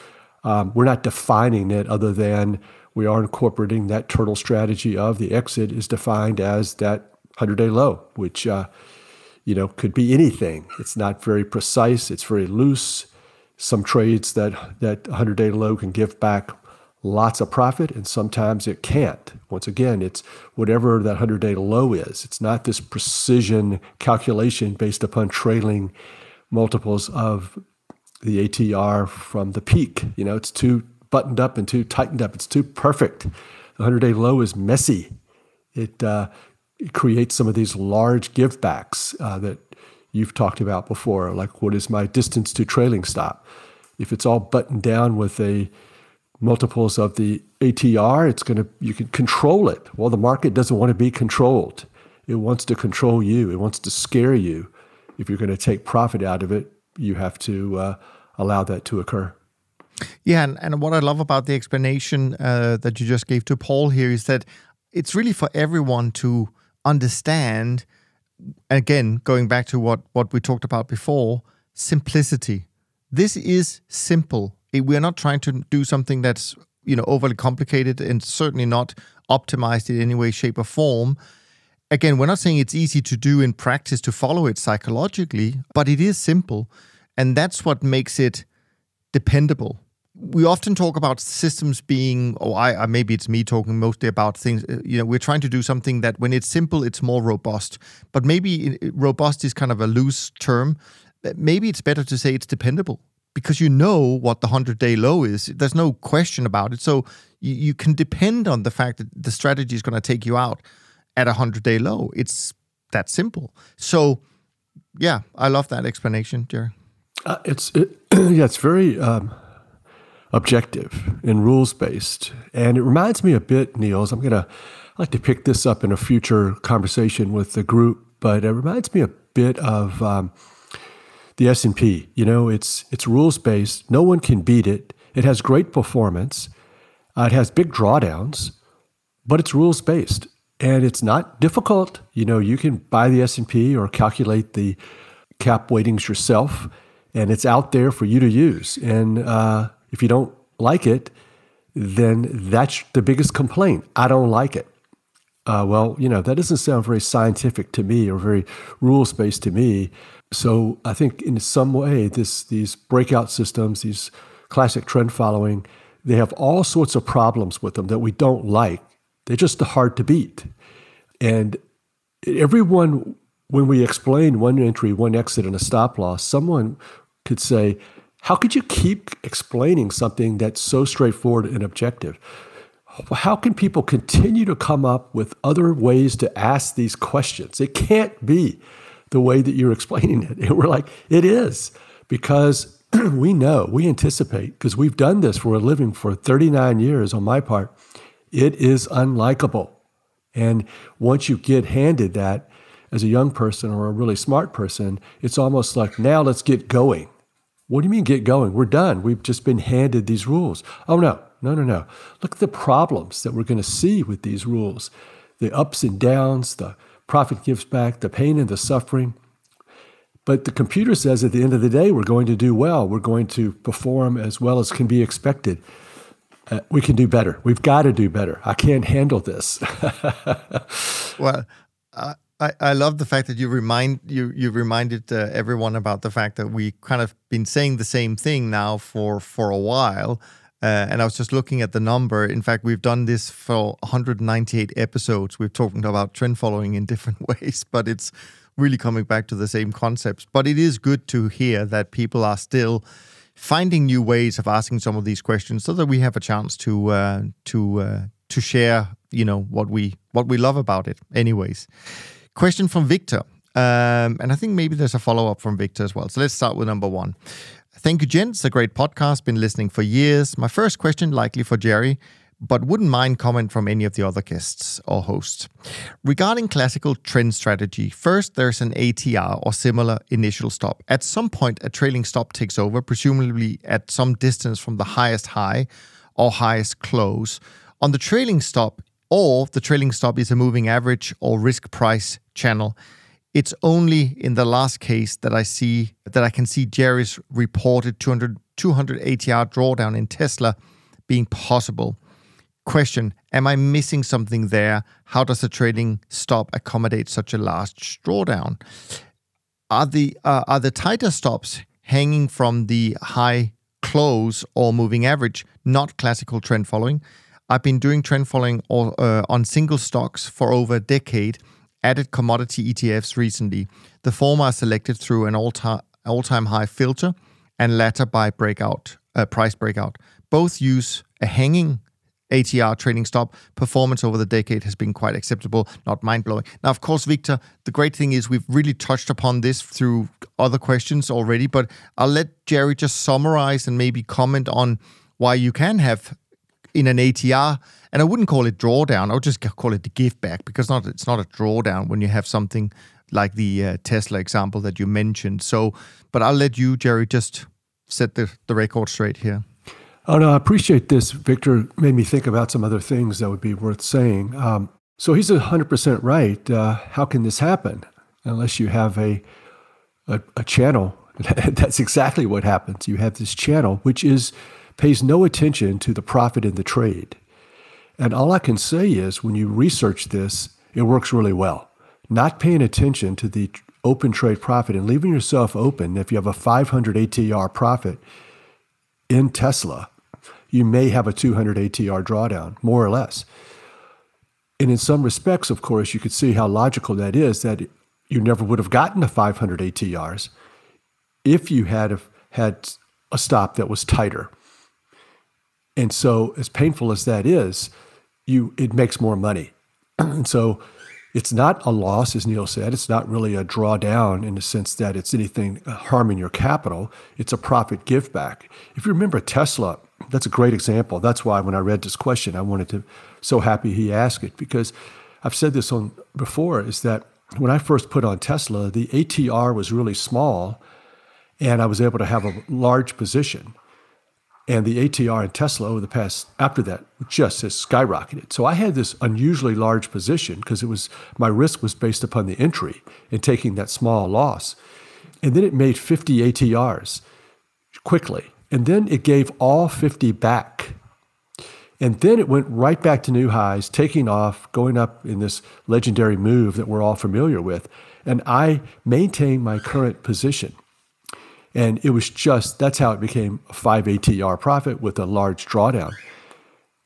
Um, we're not defining it, other than we are incorporating that turtle strategy of the exit is defined as that hundred-day low, which uh, you know could be anything. It's not very precise. It's very loose. Some trades that that hundred-day low can give back lots of profit, and sometimes it can't. Once again, it's whatever that hundred-day low is. It's not this precision calculation based upon trailing multiples of the A T R from the peak. You know, it's too buttoned up and too tightened up. It's too perfect. The hundred-day low is messy. It, uh, it creates some of these large givebacks uh, that you've talked about before, like what is my distance to trailing stop? If it's all buttoned down with a multiples of the A T R, it's going to, you can control it. Well, the market doesn't want to be controlled. It wants to control you. It wants to scare you. If you're going to take profit out of it, you have to uh, allow that to occur. Yeah, and, and what I love about the explanation uh, that you just gave to Paul here is that it's really for everyone to understand, again, going back to what, what we talked about before, simplicity. This is simple. We're not trying to do something that's, you know, overly complicated, and certainly not optimized in any way, shape, or form. Again, we're not saying it's easy to do in practice, to follow it psychologically, but it is simple. And that's what makes it dependable. We often talk about systems being, or I, maybe it's me talking mostly about things, you know, we're trying to do something that when it's simple, it's more robust. But maybe robust is kind of a loose term. Maybe it's better to say it's dependable, because you know what the hundred-day low is. There's no question about it. So you, you can depend on the fact that the strategy is going to take you out at a hundred-day low. It's that simple. So, yeah, I love that explanation, Jerry. Uh, it's it, yeah, it's very um, objective and rules-based. And it reminds me a bit, Niels, I'm going to like to pick this up in a future conversation with the group, but it reminds me a bit of Um, the S and P, you know, it's it's rules-based. No one can beat it. It has great performance. Uh, it has big drawdowns, but it's rules-based. And it's not difficult. You know, you can buy the S and P or calculate the cap weightings yourself, and it's out there for you to use. And uh, if you don't like it, then that's the biggest complaint. I don't like it. Uh, well, you know, that doesn't sound very scientific to me, or very rules-based to me. So I think in some way, this these breakout systems, these classic trend following, they have all sorts of problems with them that we don't like. They're just hard to beat. And everyone, when we explain one entry, one exit, and a stop loss, someone could say, how could you keep explaining something that's so straightforward and objective? How can people continue to come up with other ways to ask these questions? It can't be the way that you're explaining it. And we're like, it is, because we know, we anticipate, because we've done this for a living for thirty-nine years on my part, it is unlikable. And once you get handed that as a young person or a really smart person, it's almost like, now let's get going. What do you mean get going? We're done. We've just been handed these rules. Oh, no, no, no, no. Look at the problems that we're going to see with these rules, the ups and downs, the profit gives back, the pain and the suffering. But the computer says at the end of the day, we're going to do well. We're going to perform as well as can be expected. Uh, we can do better. We've got to do better. I can't handle this. Well, uh, I, I love the fact that you remind you you reminded uh, everyone about the fact that we kind of been saying the same thing now for, for a while. Uh, and I was just looking at the number. In fact, we've done this for one hundred ninety-eight episodes. We've talked about trend following in different ways, but it's really coming back to the same concepts. But it is good to hear that people are still finding new ways of asking some of these questions, so that we have a chance to uh, to uh, to share, you know, what we what we love about it. Anyways, question from Victor, um, and I think maybe there's a follow up from Victor as well. So let's start with number one. Thank you, gents. A great podcast. Been listening for years. My first question, likely for Jerry, but wouldn't mind comment from any of the other guests or hosts. Regarding classical trend strategy, first there's an A T R or similar initial stop. At some point, a trailing stop takes over, presumably at some distance from the highest high or highest close. On the trailing stop, or the trailing stop is a moving average or risk price channel. It's only in the last case that I see that I can see Jerry's reported two hundred, two hundred A T R drawdown in Tesla being possible. Question, am I missing something there? How does the trading stop accommodate such a large drawdown? Are the uh, are the tighter stops hanging from the high close or moving average, not classical trend following? I've been doing trend following all, uh, on single stocks for over a decade, added commodity E T Fs recently. The former are selected through an all-time all-time high filter and latter by breakout uh, price breakout. Both use a hanging A T R trading stop. Performance over the decade has been quite acceptable, not mind-blowing. Now, of course, Victor, the great thing is we've really touched upon this through other questions already, but I'll let Jerry just summarize and maybe comment on why you can have in an A T R, and I wouldn't call it drawdown, I would just call it the give back, because not it's not a drawdown when you have something like the uh, Tesla example that you mentioned. So, but I'll let you, Jerry, just set the, the record straight here. Oh, no, I appreciate this. Victor made me think about some other things that would be worth saying. Um, so he's one hundred percent right. Uh, how can this happen unless you have a a, a channel? That's exactly what happens. You have this channel, which is pays no attention to the profit in the trade. And all I can say is when you research this, it works really well. Not paying attention to the open trade profit and leaving yourself open. If you have a five hundred A T R profit in Tesla, you may have a two hundred A T R drawdown, more or less. And in some respects, of course, you could see how logical that is, that you never would have gotten the five hundred A T Rs if you had had a stop that was tighter. And so as painful as that is, you it makes more money. And so it's not a loss, as Neil said. It's not really a drawdown in the sense that it's anything harming your capital. It's a profit give back. If you remember Tesla, that's a great example. That's why when I read this question, I wanted to, so happy he asked it, because I've said this on before, is that when I first put on Tesla, the A T R was really small and I was able to have a large position. And the A T R in Tesla over the past, after that, just has skyrocketed. So I had this unusually large position because it was my risk was based upon the entry and taking that small loss. And then it made fifty A T Rs quickly. And then it gave all fifty back. And then it went right back to new highs, taking off, going up in this legendary move that we're all familiar with. And I maintained my current position. And it was just, that's how it became a five A T R profit with a large drawdown.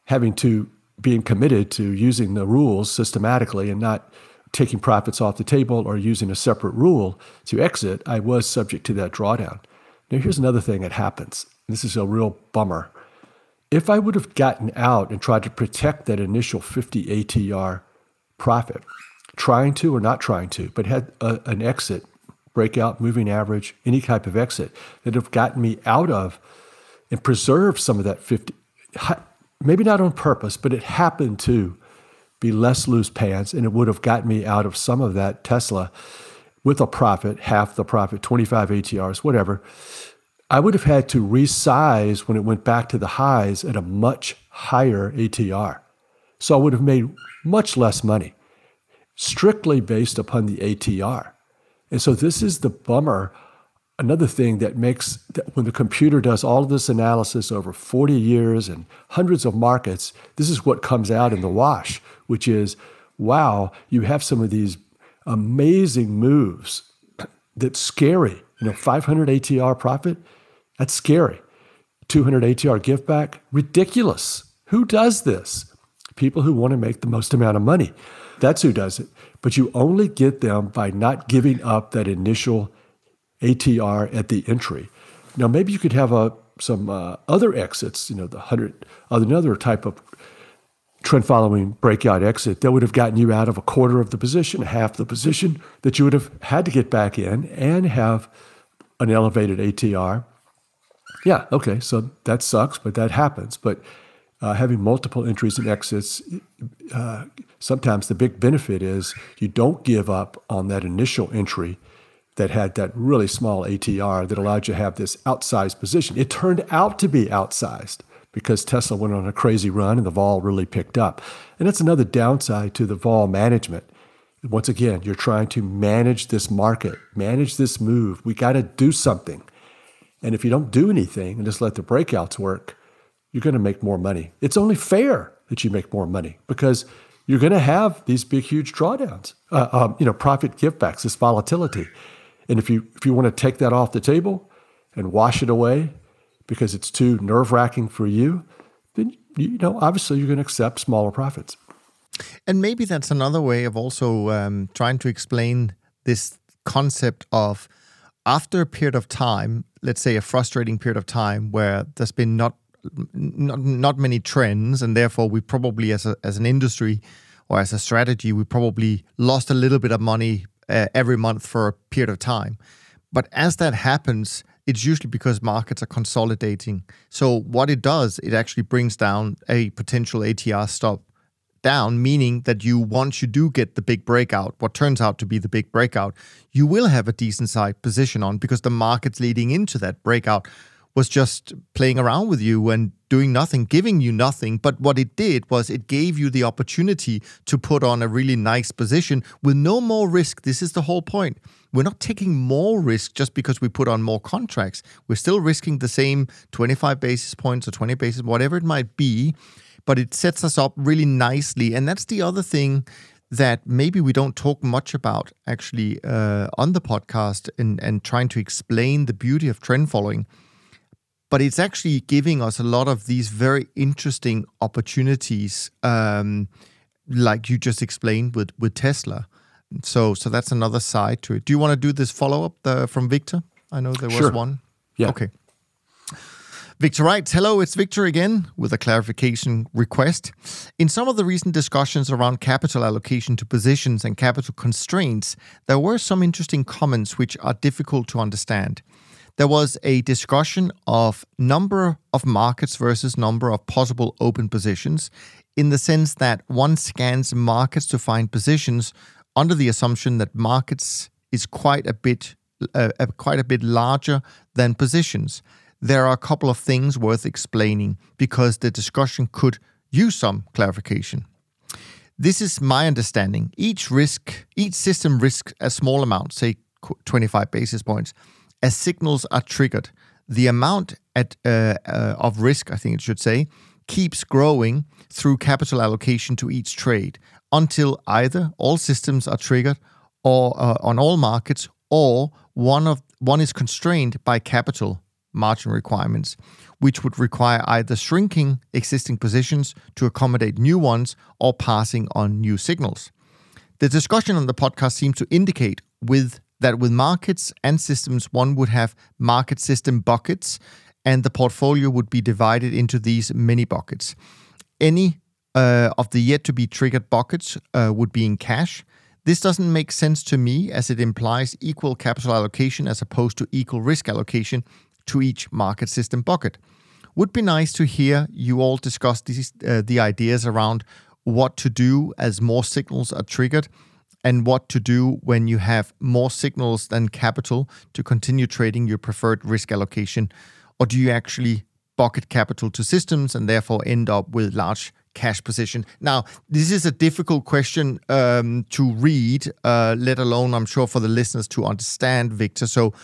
Having to, being committed to using the rules systematically and not taking profits off the table or using a separate rule to exit, I was subject to that drawdown. Now, here's another thing that happens. This is a real bummer. If I would have gotten out and tried to protect that initial fifty A T R profit, trying to or not trying to, but had a, an exit, breakout, moving average, any type of exit that have gotten me out of and preserved some of that fifty, maybe not on purpose, but it happened to be less loose pants and it would have gotten me out of some of that Tesla with a profit, half the profit, twenty-five A T Rs, whatever. I would have had to resize when it went back to the highs at a much higher A T R. So I would have made much less money, strictly based upon the A T R. And so this is the bummer. Another thing that makes, that when the computer does all of this analysis over forty years and hundreds of markets, this is what comes out in the wash, which is, wow, you have some of these amazing moves that's scary. You know, five hundred A T R profit, that's scary. two hundred A T R give back, ridiculous. Who does this? people who want to make the most amount of money. That's who does it. But you only get them by not giving up that initial A T R at the entry. Now, maybe you could have a, some uh, other exits, you know, the hundred, another type of trend following breakout exit that would have gotten you out of a quarter of the position, half the position that you would have had to get back in and have an elevated A T R. Yeah, okay, so that sucks, but that happens. But uh, having multiple entries and exits, uh, sometimes the big benefit is you don't give up on that initial entry that had that really small A T R that allowed you to have this outsized position. It turned out to be outsized because Tesla went on a crazy run and the vol really picked up. And that's another downside to the vol management. Once again, you're trying to manage this market, manage this move. We got to do something. And if you don't do anything and just let the breakouts work, you're going to make more money. It's only fair that you make more money because you're going to have these big, huge drawdowns, uh, um, you know, profit givebacks, this volatility. And if you if you want to take that off the table and wash it away because it's too nerve-wracking for you, then, you know, obviously you're going to accept smaller profits. And maybe that's another way of also um, trying to explain this concept of after a period of time, let's say a frustrating period of time where there's been not not, not many trends, and therefore we probably as, a, as an industry or as a strategy, we probably lost a little bit of money uh, every month for a period of time. But as that happens, it's usually because markets are consolidating. So what it does, it actually brings down a potential A T R stop down, meaning that you, once you do get the big breakout, what turns out to be the big breakout, you will have a decent side position on because the markets leading into that breakout was just playing around with you and doing nothing, giving you nothing. But what it did was it gave you the opportunity to put on a really nice position with no more risk. This is the whole point. We're not taking more risk just because we put on more contracts. We're still risking the same twenty-five basis points or twenty basis, whatever it might be. But it sets us up really nicely. And that's the other thing that maybe we don't talk much about actually uh, on the podcast and, and trying to explain the beauty of trend following. But it's actually giving us a lot of these very interesting opportunities, um, like you just explained with, with Tesla. So so that's another side to it. Do you want to do this follow-up uh, from Victor? I know there was sure. one. Yeah. Okay. Victor writes, hello, it's Victor again with a clarification request. In some of the recent discussions around capital allocation to positions and capital constraints, there were some interesting comments which are difficult to understand. There was a discussion of number of markets versus number of possible open positions in the sense that one scans markets to find positions under the assumption that markets is quite a bit, uh, quite a bit larger than positions. There are a couple of things worth explaining because the discussion could use some clarification. This is my understanding. Each risk, each system risks a small amount, say twenty-five basis points, as signals are triggered. The amount at, uh, uh, of risk, I think it should say, keeps growing through capital allocation to each trade until either all systems are triggered or uh, on all markets, or one of one is constrained by capital margin requirements, which would require either shrinking existing positions to accommodate new ones or passing on new signals. The discussion on the podcast seems to indicate with that with markets and systems, one would have market system buckets and the portfolio would be divided into these mini buckets. Any uh, of the yet to be triggered buckets uh, would be in cash. This doesn't make sense to me as it implies equal capital allocation as opposed to equal risk allocation to each market system bucket. Would be nice to hear you all discuss these, uh, the ideas around what to do as more signals are triggered and what to do when you have more signals than capital to continue trading your preferred risk allocation, or do you actually bucket capital to systems and therefore end up with large cash position? Now, this is a difficult question um, to read, uh, let alone, I'm sure, for the listeners to understand, Victor. So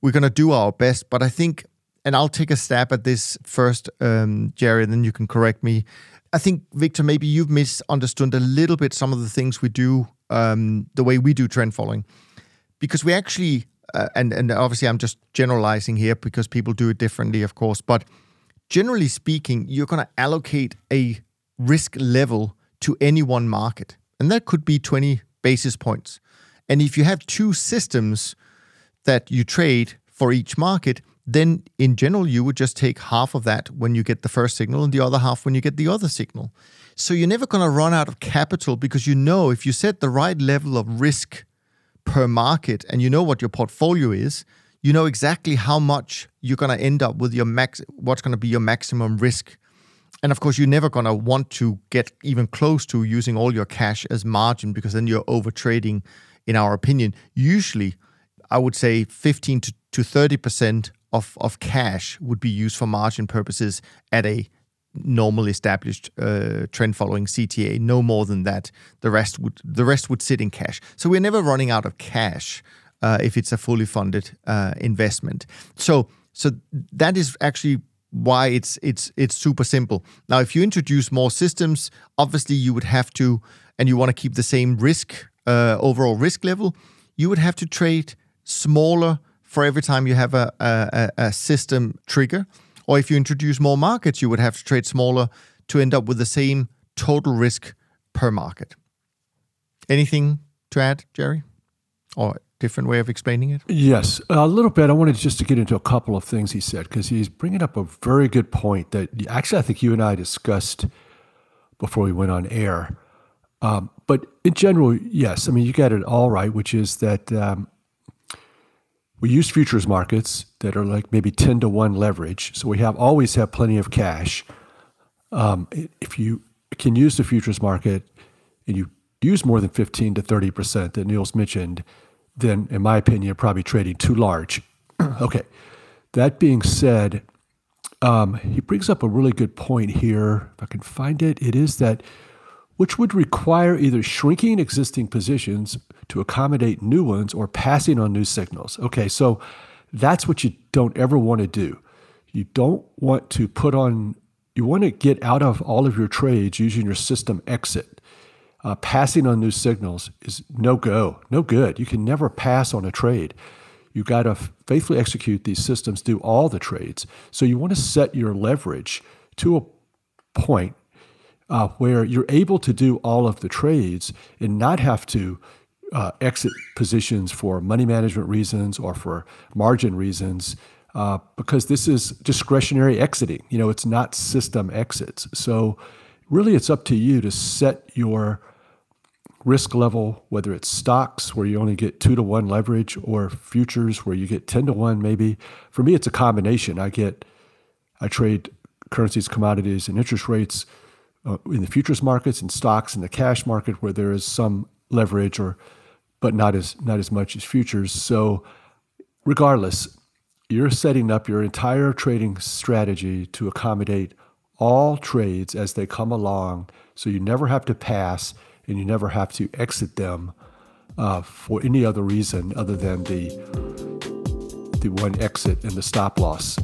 we're going to do our best, but I think, and I'll take a stab at this first, um, Jerry, and then you can correct me. I think, Victor, maybe you've misunderstood a little bit some of the things we do, um, the way we do trend following, because we actually, uh, and, and obviously I'm just generalizing here because people do it differently, of course, but generally speaking, you're going to allocate a risk level to any one market. And that could be twenty basis points. And if you have two systems that you trade for each market, then in general, you would just take half of that when you get the first signal and the other half when you get the other signal. So you're never going to run out of capital because you know if you set the right level of risk per market and you know what your portfolio is, you know exactly how much you're going to end up with your max, what's going to be your maximum risk. And of course, you're never going to want to get even close to using all your cash as margin because then you're over trading, in our opinion. Usually, I would say fifteen to thirty percent Of, of cash would be used for margin purposes at a normal established uh, trend following C T A. No more than that. The rest would the rest would sit in cash. So we're never running out of cash uh, if it's a fully funded uh, investment. So so that is actually why it's it's it's super simple. Now, if you introduce more systems, obviously you would have to, and you want to keep the same risk uh, overall risk level. You would have to trade smaller for every time you have a, a, a system trigger. Or if you introduce more markets, you would have to trade smaller to end up with the same total risk per market. Anything to add, Jerry? Or a different way of explaining it? Yes, a little bit. I wanted just to get into a couple of things he said, because he's bringing up a very good point that actually I think you and I discussed before we went on air. Um, but in general, yes, I mean, you got it all right, which is that um, we use futures markets that are like maybe ten to one leverage. So we have always have plenty of cash. Um, if you can use the futures market and you use more than fifteen to thirty percent that Niels mentioned, then in my opinion, you're probably trading too large. Okay. That being said, um, he brings up a really good point here. If I can find it, it is that which would require either shrinking existing positions to accommodate new ones or passing on new signals. Okay, so that's what you don't ever want to do. You don't want to put on, you want to get out of all of your trades using your system exit. Uh, passing on new signals is no go, no good. You can never pass on a trade. You got to faithfully execute these systems, do all the trades. So you want to set your leverage to a point Uh, where you're able to do all of the trades and not have to uh, exit positions for money management reasons or for margin reasons, uh, because this is discretionary exiting. You know, it's not system exits. So really it's up to you to set your risk level, whether it's stocks where you only get two to one leverage or futures where you get ten to one maybe. For me, it's a combination. I get, I trade currencies, commodities, and interest rates in the futures markets and stocks in the cash market where there is some leverage or, but not as not as much as futures. So regardless, you're setting up your entire trading strategy to accommodate all trades as they come along. So you never have to pass and you never have to exit them uh, for any other reason other than the, the one exit and the stop loss.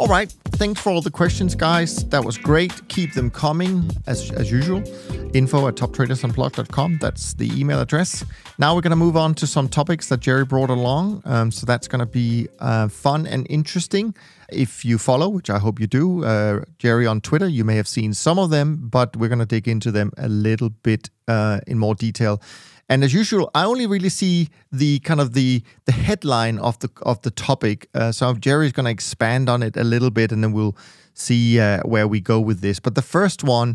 All right. Thanks for all the questions, guys. That was great. Keep them coming as as usual. info at top traders unplugged dot com. That's the email address. Now we're going to move on to some topics that Jerry brought along. Um, so that's going to be uh, fun and interesting. If you follow, which I hope you do, uh, Jerry on Twitter, you may have seen some of them, but we're going to dig into them a little bit uh, in more detail. And as usual, I only really see the kind of the the headline of the of the topic. Uh, so Jerry's going to expand on it a little bit, and then we'll see uh, where we go with this. But the first one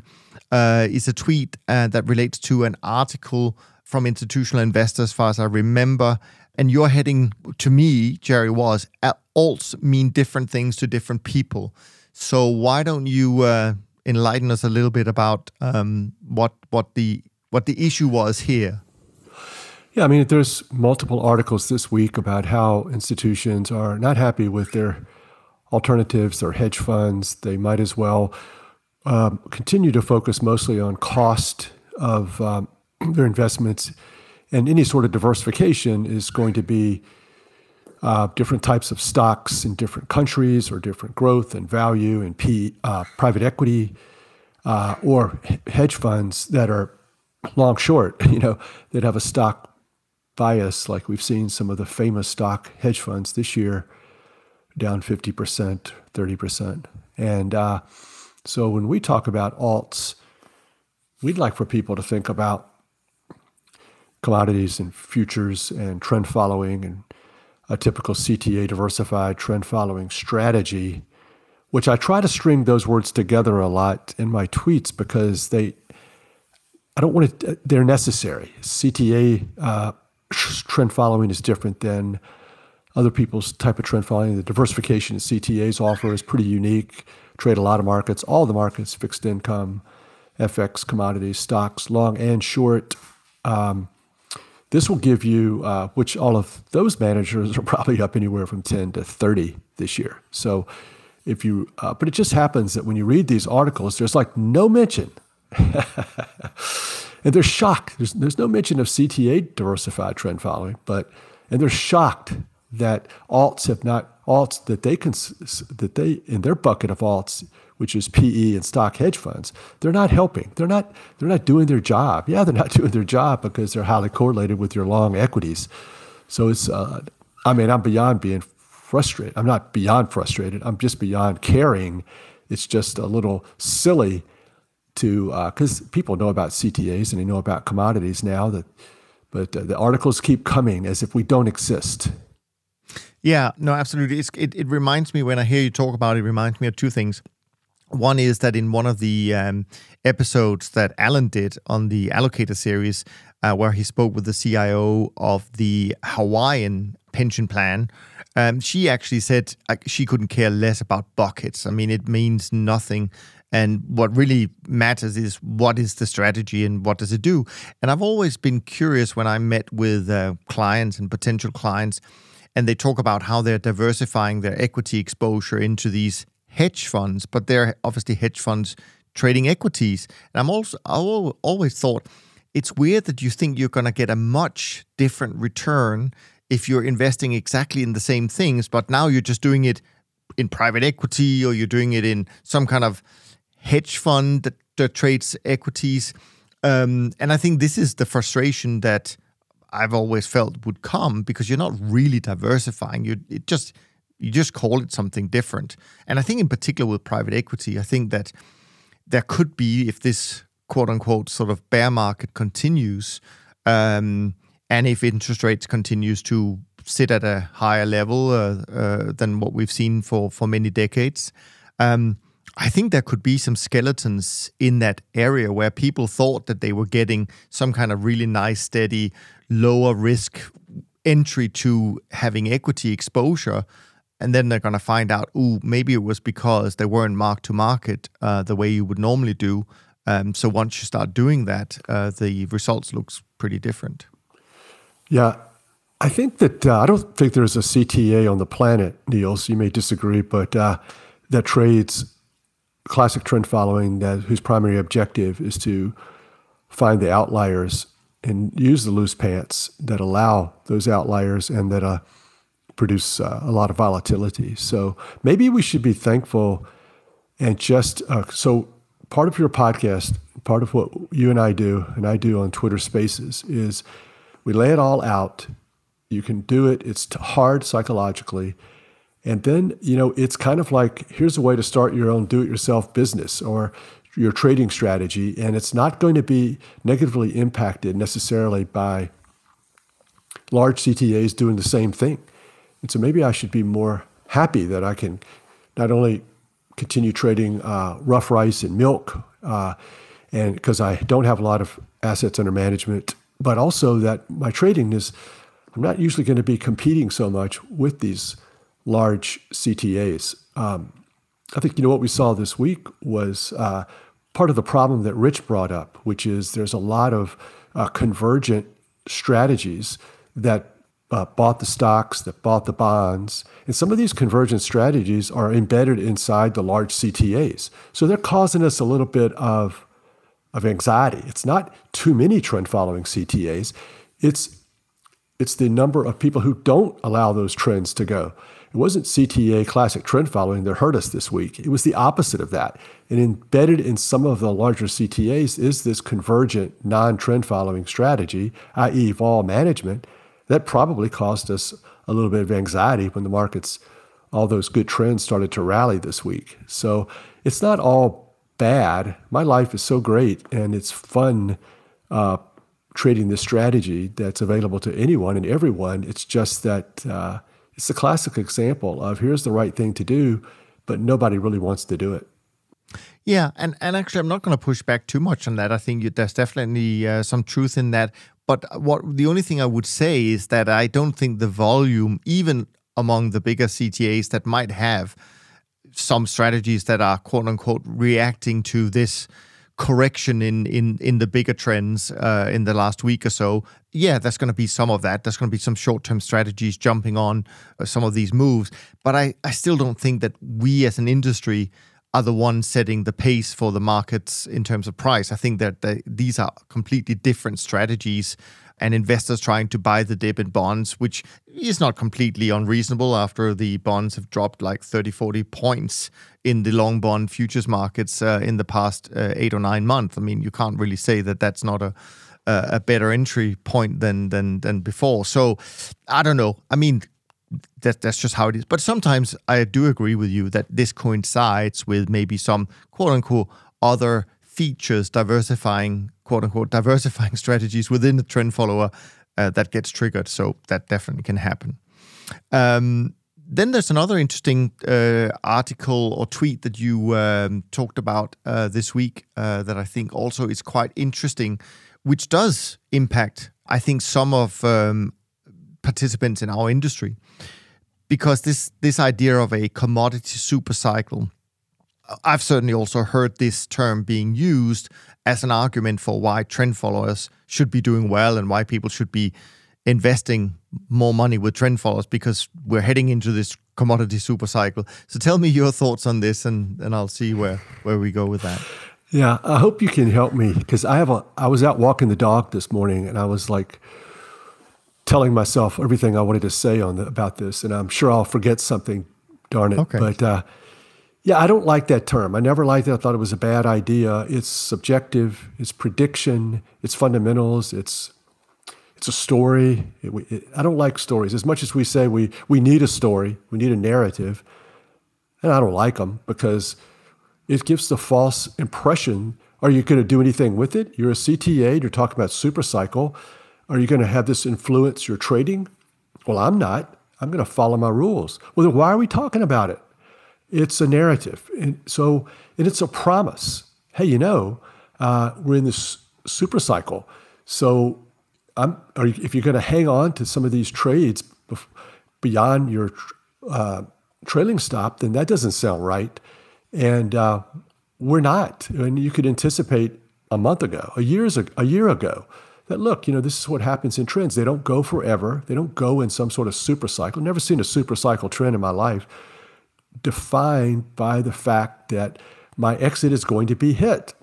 uh, is a tweet uh, that relates to an article from Institutional Investors, as far as I remember. And your heading to me, Jerry, was alts mean different things to different people. So why don't you uh, enlighten us a little bit about um, what what the what the issue was here? Yeah, I mean, there's multiple articles this week about how institutions are not happy with their alternatives, their hedge funds. They might as well um, continue to focus mostly on cost of um, their investments. And any sort of diversification is going to be uh, different types of stocks in different countries or different growth and value and P, uh, private equity uh, or hedge funds that are long short, you know, that have a stock bias, like we've seen some of the famous stock hedge funds this year down fifty percent, thirty percent. And uh, so when we talk about alts, we'd like for people to think about commodities and futures and trend following and a typical C T A diversified trend following strategy, which I try to string those words together a lot in my tweets because they, I don't want to, they're necessary. C T A uh, trend following is different than other people's type of trend following. The diversification that C T As offer is pretty unique. Trade a lot of markets, all the markets, fixed income, F X, commodities, stocks, long and short. Um, this will give you, uh, which all of those managers are probably up anywhere from ten to thirty this year. So if you, uh, but it just happens that when you read these articles, there's like no mention. And they're shocked. There's, there's no mention of C T A diversified trend following, but, and they're shocked that alts have not, alts that they can, that they, in their bucket of alts, which is P E and stock hedge funds, they're not helping. They're not, they're not doing their job. Yeah, they're not doing their job because they're highly correlated with your long equities. So it's, uh, I mean, I'm beyond being frustrated. I'm not beyond frustrated. I'm just beyond caring. It's just a little silly to, because uh, people know about C T As and they know about commodities now, that, but uh, the articles keep coming as if we don't exist. Yeah, no, absolutely. It's, it, it reminds me, when I hear you talk about it, it reminds me of two things. One is that in one of the um, episodes that Alan did on the Allocator series, uh, where he spoke with the C I O of the Hawaiian pension plan, um, she actually said uh, she couldn't care less about buckets. I mean, it means nothing. And what really matters is what is the strategy and what does it do? And I've always been curious when I met with uh, clients and potential clients, and they talk about how they're diversifying their equity exposure into these hedge funds, but they're obviously hedge funds trading equities. And I'm also, I always thought it's weird that you think you're going to get a much different return if you're investing exactly in the same things, but now you're just doing it in private equity, or you're doing it in some kind of hedge fund that, that trades equities. Um, and I think this is the frustration that I've always felt would come, because you're not really diversifying. You it just You just call it something different. And I think in particular with private equity, I think that there could be, if this quote-unquote sort of bear market continues, um, and if interest rates continues to sit at a higher level uh, uh, than what we've seen for, for many decades, um, I think there could be some skeletons in that area where people thought that they were getting some kind of really nice, steady, lower risk entry to having equity exposure. And then they're going to find out, ooh, maybe it was because they weren't mark to market uh, the way you would normally do. Um, so once you start doing that, uh, the results looks pretty different. Yeah, I think that uh, I don't think there's a C T A on the planet, Niels. You may disagree, but uh, that trades classic trend following, that whose primary objective is to find the outliers and use the loose pants that allow those outliers and that uh, produce uh, a lot of volatility. So maybe we should be thankful and just, uh, so part of your podcast, part of what you and I do, and I do on Twitter Spaces, is we lay it all out. You can do it. It's hard psychologically. And then, you know, it's kind of like, here's a way to start your own do-it-yourself business or your trading strategy. And it's not going to be negatively impacted necessarily by large C T As doing the same thing. And so maybe I should be more happy that I can not only continue trading uh, rough rice and milk, uh, and because I don't have a lot of assets under management, but also that my trading is, I'm not usually going to be competing so much with these large C T As. Um, I think, you know, what we saw this week was uh, part of the problem that Rich brought up, which is there's a lot of uh, convergent strategies that Uh, bought the stocks, that bought the bonds. And some of these convergent strategies are embedded inside the large C T As. So they're causing us a little bit of, of anxiety. It's not too many trend-following C T As. It's, it's the number of people who don't allow those trends to go. It wasn't C T A classic trend-following that hurt us this week. It was the opposite of that. And embedded in some of the larger C T As is this convergent non-trend-following strategy, that is vol management, that probably caused us a little bit of anxiety when the markets all those good trends started to rally this week. So it's not all bad. My life is so great, and it's fun uh, trading this strategy that's available to anyone and everyone. It's just that uh, it's a classic example of here's the right thing to do, but nobody really wants to do it. Yeah, and, and actually, I'm not going to push back too much on that. I think you, there's definitely uh, some truth in that. But what the only thing I would say is that I don't think the volume, even among the bigger C T As that might have some strategies that are quote-unquote reacting to this correction in in, in the bigger trends uh, in the last week or so, yeah, there's going to be some of that. There's going to be some short-term strategies jumping on uh, some of these moves. But I, I still don't think that we as an industry are the ones setting the pace for the markets in terms of price. I think that they, these are completely different strategies, and investors trying to buy the dip in bonds, which is not completely unreasonable after the bonds have dropped like thirty, forty points in the long bond futures markets uh, in the past uh, eight or nine months. I mean, you can't really say that that's not a a better entry point than than than before. So I don't know. I mean, That that's just how it is. But sometimes I do agree with you that this coincides with maybe some quote-unquote other features, diversifying, quote-unquote diversifying strategies within the trend follower uh, that gets triggered. So that definitely can happen. Um, then there's another interesting uh, article or tweet that you um, talked about uh, this week uh, that I think also is quite interesting, which does impact, I think, some of um, participants in our industry, because this this idea of a commodity super cycle, I've certainly also heard this term being used as an argument for why trend followers should be doing well and why people should be investing more money with trend followers, because we're heading into this commodity super cycle. So tell me your thoughts on this, and, and I'll see where, where we go with that. Yeah, I hope you can help me, because I have a I was out walking the dog this morning, and I was like, telling myself everything I wanted to say on the, about this, and I'm sure I'll forget something, darn it. Okay. But uh, yeah, I don't like that term. I never liked it. I thought it was a bad idea. It's subjective. It's prediction. It's fundamentals. It's it's a story. It, it, I don't like stories. As much as we say we we need a story, we need a narrative, and I don't like them because it gives the false impression, are you going to do anything with it? You're a C T A. You're talking about super cycle. Are you going to have this influence your trading? Well, I'm not. I'm going to follow my rules. Well, then why are we talking about it? It's a narrative. And so, and it's a promise. Hey, you know, uh, we're in this super cycle. So I'm, are you, if you're going to hang on to some of these trades bef- beyond your uh, trailing stop, then that doesn't sound right. And uh, we're not. And you could anticipate a month ago, a, years, a year ago, that look, you know, this is what happens in trends. They don't go forever. They don't go in some sort of super cycle. Never seen a super cycle trend in my life, defined by the fact that my exit is going to be hit.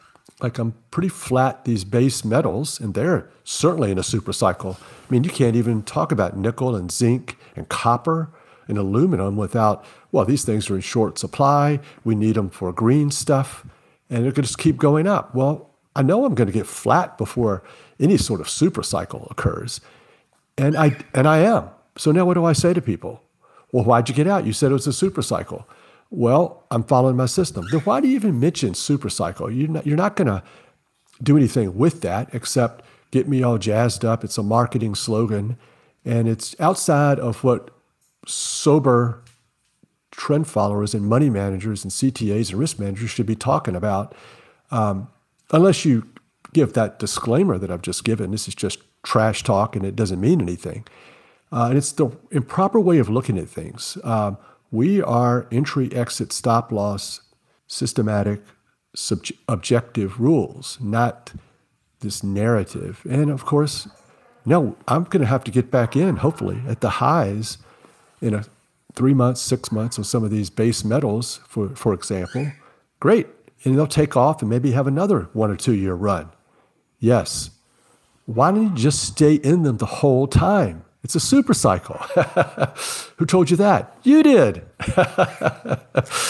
Like, I'm pretty flat, these base metals, and they're certainly in a super cycle. I mean, you can't even talk about nickel and zinc and copper and aluminum without, well, these things are in short supply. We need them for green stuff, and it could just keep going up. Well, I know I'm going to get flat before any sort of super cycle occurs, and I and I am. So now what do I say to people? Well, why'd you get out? You said it was a super cycle. Well, I'm following my system. Then why do you even mention super cycle? You're not, you're not going to do anything with that except get me all jazzed up. It's a marketing slogan, and it's outside of what sober trend followers and money managers and C T As and risk managers should be talking about. Um, Unless you give that disclaimer that I've just given, this is just trash talk and it doesn't mean anything. Uh, and it's the improper way of looking at things. Um, we are entry, exit, stop loss, systematic, sub- objective rules, not this narrative. And of course, no, I'm going to have to get back in, hopefully, at the highs in a three months, six months on some of these base metals, for, for example. Great. And they'll take off and maybe have another one or two year run. Yes. Why don't you just stay in them the whole time? It's a super cycle. Who told you that? You did.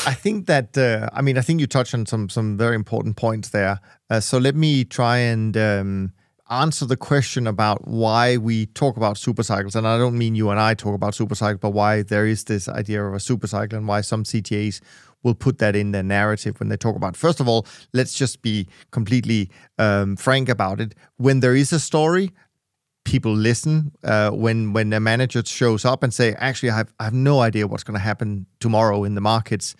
I think that, uh, I mean, I think you touched on some some very important points there. Uh, so let me try and um, answer the question about why we talk about supercycles, and I don't mean you and I talk about supercycles, but why there is this idea of a supercycle and why some C T As will put that in their narrative when they talk about. First of all, let's just be completely um, frank about it. When there is a story, people listen. Uh, when when a manager shows up and say, actually, I have, I have no idea what's going to happen tomorrow in the markets,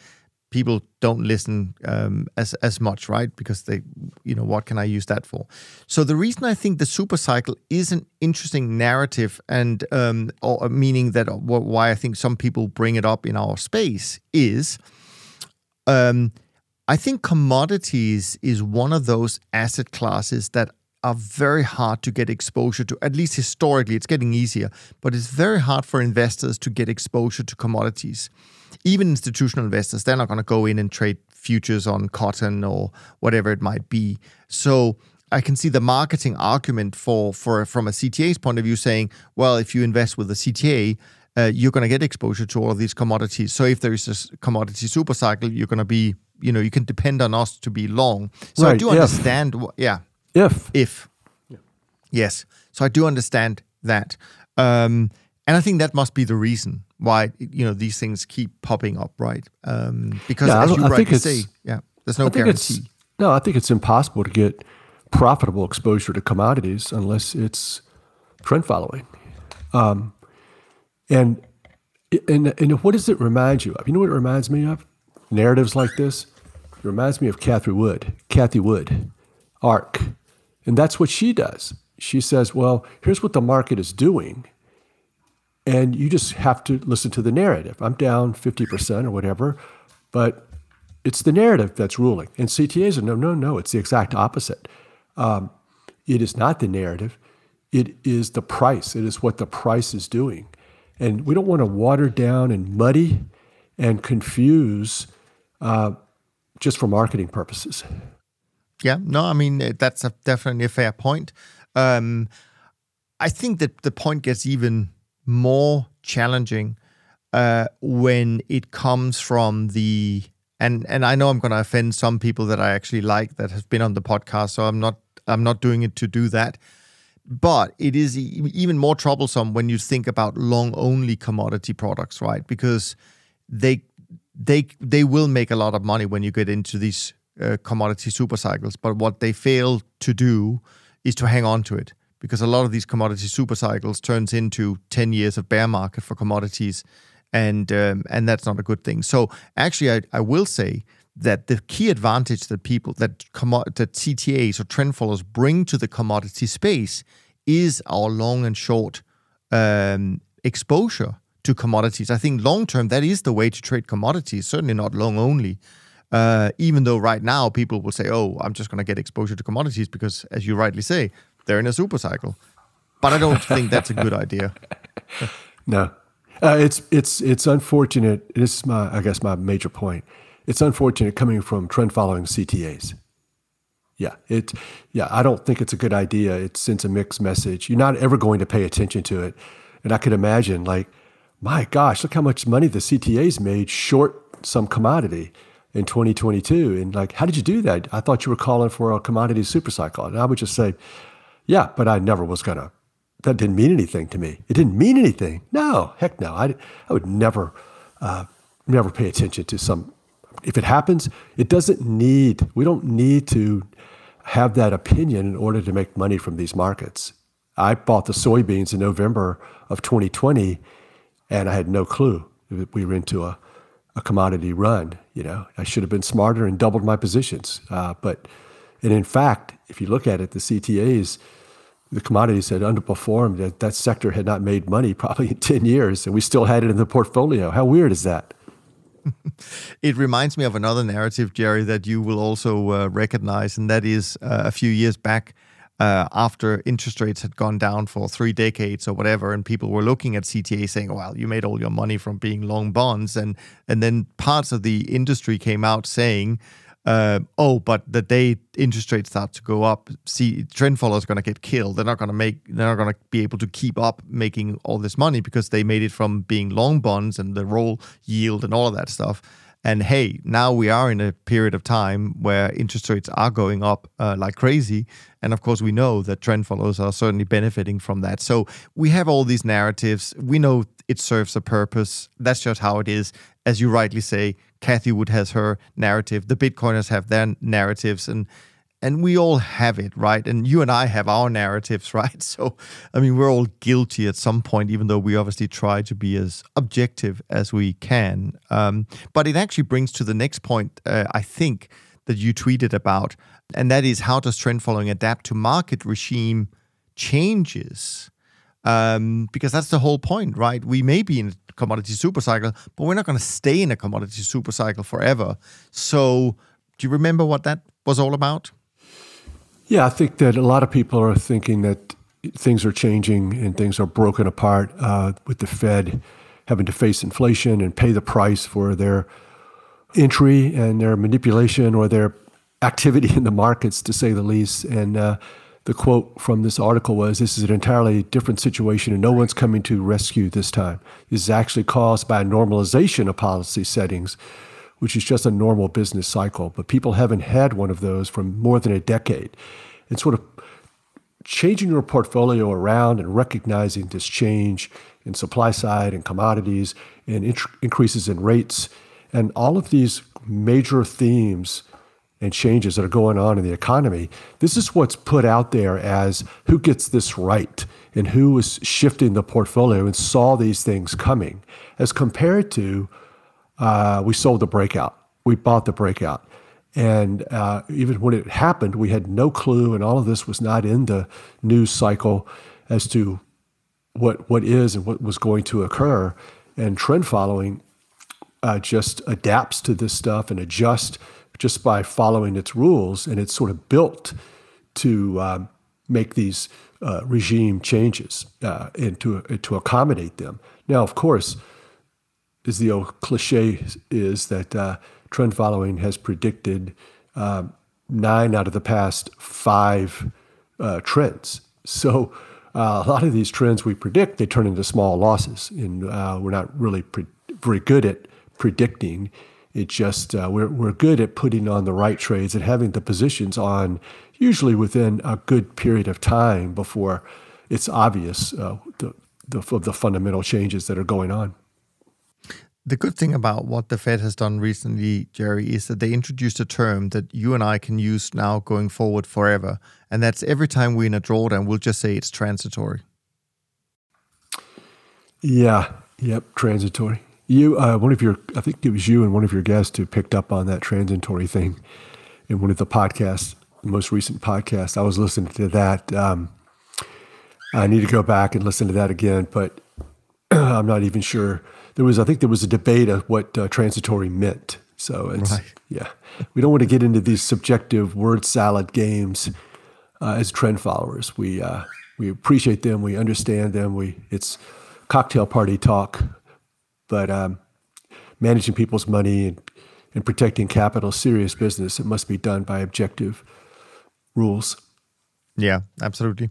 people don't listen um, as as much, right? Because they, you know, what can I use that for? So the reason I think the supercycle is an interesting narrative, and um, or meaning that why I think some people bring it up in our space is, um, I think commodities is one of those asset classes that are very hard to get exposure to, at least historically. It's getting easier, but it's very hard for investors to get exposure to commodities. Even institutional investors, they're not going to go in and trade futures on cotton or whatever it might be. So I can see the marketing argument for, for from a C T A's point of view saying, well, if you invest with a C T A, uh, you're going to get exposure to all of these commodities. So if there is a commodity supercycle, you're going to be, you know, you can depend on us to be long. So right, I do if. understand. Wh- yeah. If. If. Yeah. Yes. So I do understand that. Um, and I think that must be the reason why, you know, these things keep popping up, right? Um, because yeah, as you rightly say, yeah, there's no I guarantee. No, I think it's impossible to get profitable exposure to commodities unless it's trend following. Um, and and and what does it remind you of? You know what it reminds me of? Narratives like this. It reminds me of Cathie Wood, Cathie Wood, A R C. And that's what she does. She says, well, here's what the market is doing. And you just have to listen to the narrative. I'm down fifty percent or whatever, but it's the narrative that's ruling. And C T As are, no, no, no, it's the exact opposite. Um, it is not the narrative. It is the price. It is what the price is doing. And we don't want to water down and muddy and confuse uh, just for marketing purposes. Yeah, no, I mean, that's a, definitely a fair point. Um, I think that the point gets even more challenging uh, when it comes from the, and and I know I'm going to offend some people that I actually like that have been on the podcast, so I'm not I'm not doing it to do that. But it is e- even more troublesome when you think about long-only commodity products, right? Because they they they will make a lot of money when you get into these uh, commodity supercycles. But what they fail to do is to hang on to it. Because a lot of these commodity supercycles turns into ten years of bear market for commodities, and um, and that's not a good thing. So actually, I, I will say that the key advantage that people, that, commo- that C T As or trend followers bring to the commodity space is our long and short um, exposure to commodities. I think long-term, that is the way to trade commodities, certainly not long only. Uh, even though right now people will say, oh, I'm just going to get exposure to commodities because, as you rightly say, they're in a supercycle, but I don't think that's a good idea. No, uh, it's it's it's unfortunate. This is my, I guess, my major point. It's unfortunate coming from trend following C T As. Yeah, it. Yeah, I don't think it's a good idea. It sends a mixed message. You're not ever going to pay attention to it, and I could imagine, like, my gosh, look how much money the C T As made short some commodity in twenty twenty-two, and like, how did you do that? I thought you were calling for a commodity supercycle, and I would just say, yeah, but I never was going to. That didn't mean anything to me. It didn't mean anything. No, heck no. I, I would never, uh, never pay attention to some. If it happens, it doesn't need, we don't need to have that opinion in order to make money from these markets. I bought the soybeans in November of twenty twenty, and I had no clue that we were into a, a commodity run. You know, I should have been smarter and doubled my positions. Uh, but, and in fact, if you look at it, the C T As, the commodities had underperformed. That, that sector had not made money probably in ten years, and we still had it in the portfolio. How weird is that? It reminds me of another narrative, Jerry, that you will also uh, recognize, and that is uh, a few years back uh, after interest rates had gone down for three decades or whatever, and people were looking at C T A saying, well, you made all your money from being long bonds. And, and then parts of the industry came out saying, Uh, oh, but the day interest rates start to go up, see, trend followers are going to get killed. They're not going to make. They're not going to be able to keep up making all this money because they made it from being long bonds and the roll yield and all of that stuff. And hey, now we are in a period of time where interest rates are going up uh, like crazy. And of course, we know that trend followers are certainly benefiting from that. So we have all these narratives. We know it serves a purpose. That's just how it is. As you rightly say, Cathie Wood has her narrative. The Bitcoiners have their narratives. And and we all have it, right? And you and I have our narratives, right? So, I mean, we're all guilty at some point, even though we obviously try to be as objective as we can. Um, but it actually brings to the next point, uh, I think, that you tweeted about, and that is, how does trend following adapt to market regime changes? Um, because that's the whole point, right? We may be in a commodity supercycle, but we're not going to stay in a commodity supercycle forever. So do you remember what that was all about? Yeah, I think that a lot of people are thinking that things are changing and things are broken apart uh, with the Fed having to face inflation and pay the price for their entry and their manipulation or their activity in the markets, to say the least. And uh, the quote from this article was, "This is an entirely different situation and no one's coming to rescue this time. This is actually caused by normalization of policy settings, which is just a normal business cycle. But people haven't had one of those for more than a decade." And sort of changing your portfolio around and recognizing this change in supply side and commodities and int- increases in rates and all of these major themes and changes that are going on in the economy, this is what's put out there as who gets this right and who is shifting the portfolio and saw these things coming, as compared to Uh, we sold the breakout. We bought the breakout. And uh, even when it happened, we had no clue, and all of this was not in the news cycle as to what what is and what was going to occur. And trend following uh, just adapts to this stuff and adjusts just by following its rules. And it's sort of built to um, make these uh, regime changes uh, and to, uh, to accommodate them. Now, of course, is the old cliche is that uh, trend following has predicted uh, nine out of the past five uh, trends. So uh, a lot of these trends we predict, they turn into small losses, and uh, we're not really pre- very good at predicting. It just uh, we're we're good at putting on the right trades and having the positions on usually within a good period of time before it's obvious uh, the, the of the fundamental changes that are going on. The good thing about what the Fed has done recently, Jerry, is that they introduced a term that you and I can use now going forward forever. And that's, every time we're in a drawdown, we'll just say it's transitory. Yeah. Yep. Transitory. You, uh, one of your, I think it was you and one of your guests who picked up on that transitory thing in one of the podcasts, the most recent podcast. I was listening to that. Um, I need to go back and listen to that again, but I'm not even sure. There was, I think there was a debate of what uh, transitory meant. So it's, right. yeah, we don't want to get into these subjective word salad games uh, as trend followers. We uh, we appreciate them. We understand them. We it's cocktail party talk, but um, managing people's money and, and protecting capital, serious business. It must be done by objective rules. Yeah, absolutely.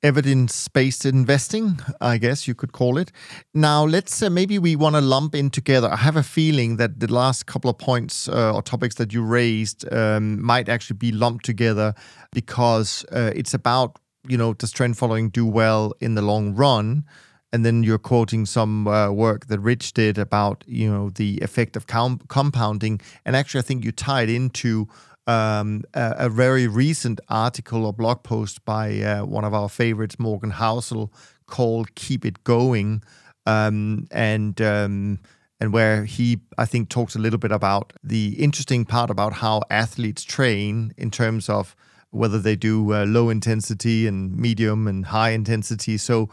Evidence-based investing, I guess you could call it. Now, let's uh, maybe we want to lump in together. I have a feeling that the last couple of points uh, or topics that you raised um, might actually be lumped together, because uh, it's about, you know, does trend following do well in the long run? And then you're quoting some uh, work that Rich did about, you know, the effect of com- compounding. And actually, I think you tied into Um, a, a very recent article or blog post by uh, one of our favorites, Morgan Housel, called "Keep It Going," um, and um, and where he, I think, talks a little bit about the interesting part about how athletes train in terms of whether they do uh, low intensity and medium and high intensity. So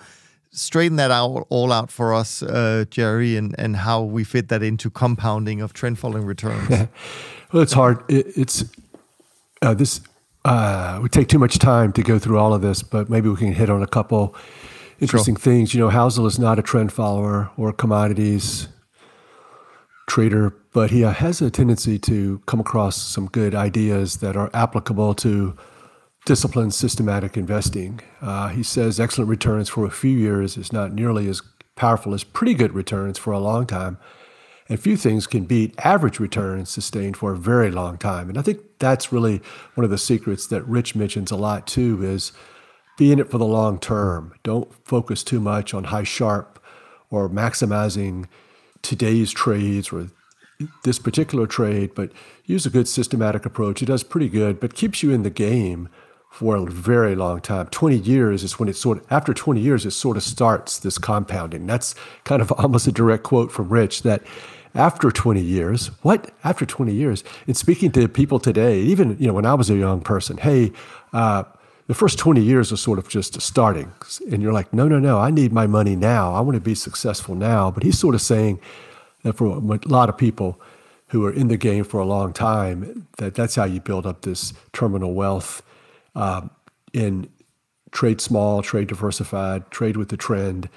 straighten that out all out for us, uh, Jerry, and, and how we fit that into compounding of trend following returns. Well, it's hard. It, it's uh, this uh, would take too much time to go through all of this, but maybe we can hit on a couple interesting sure. things. You know, Housel is not a trend follower or commodities trader, but he uh, has a tendency to come across some good ideas that are applicable to disciplined systematic investing. Uh, he says excellent returns for a few years is not nearly as powerful as pretty good returns for a long time. and few things can beat average returns sustained for a very long time. And I think that's really one of the secrets that Rich mentions a lot too, is be in it for the long term. Don't focus too much on high sharp or maximizing today's trades or this particular trade, but use a good systematic approach. It does pretty good, but keeps you in the game for a very long time. twenty years is when it sort of, after twenty years, it sort of starts this compounding. That's kind of almost a direct quote from Rich, that after twenty years, what? After twenty years, and speaking to people today, even, you know, when I was a young person, hey, uh, the first twenty years are sort of just starting. And you're like, no, no, no, I need my money now. I want to be successful now. But he's sort of saying that for a lot of people who are in the game for a long time, that that's how you build up this terminal wealth. Um, in trade small, trade diversified, trade with the trend,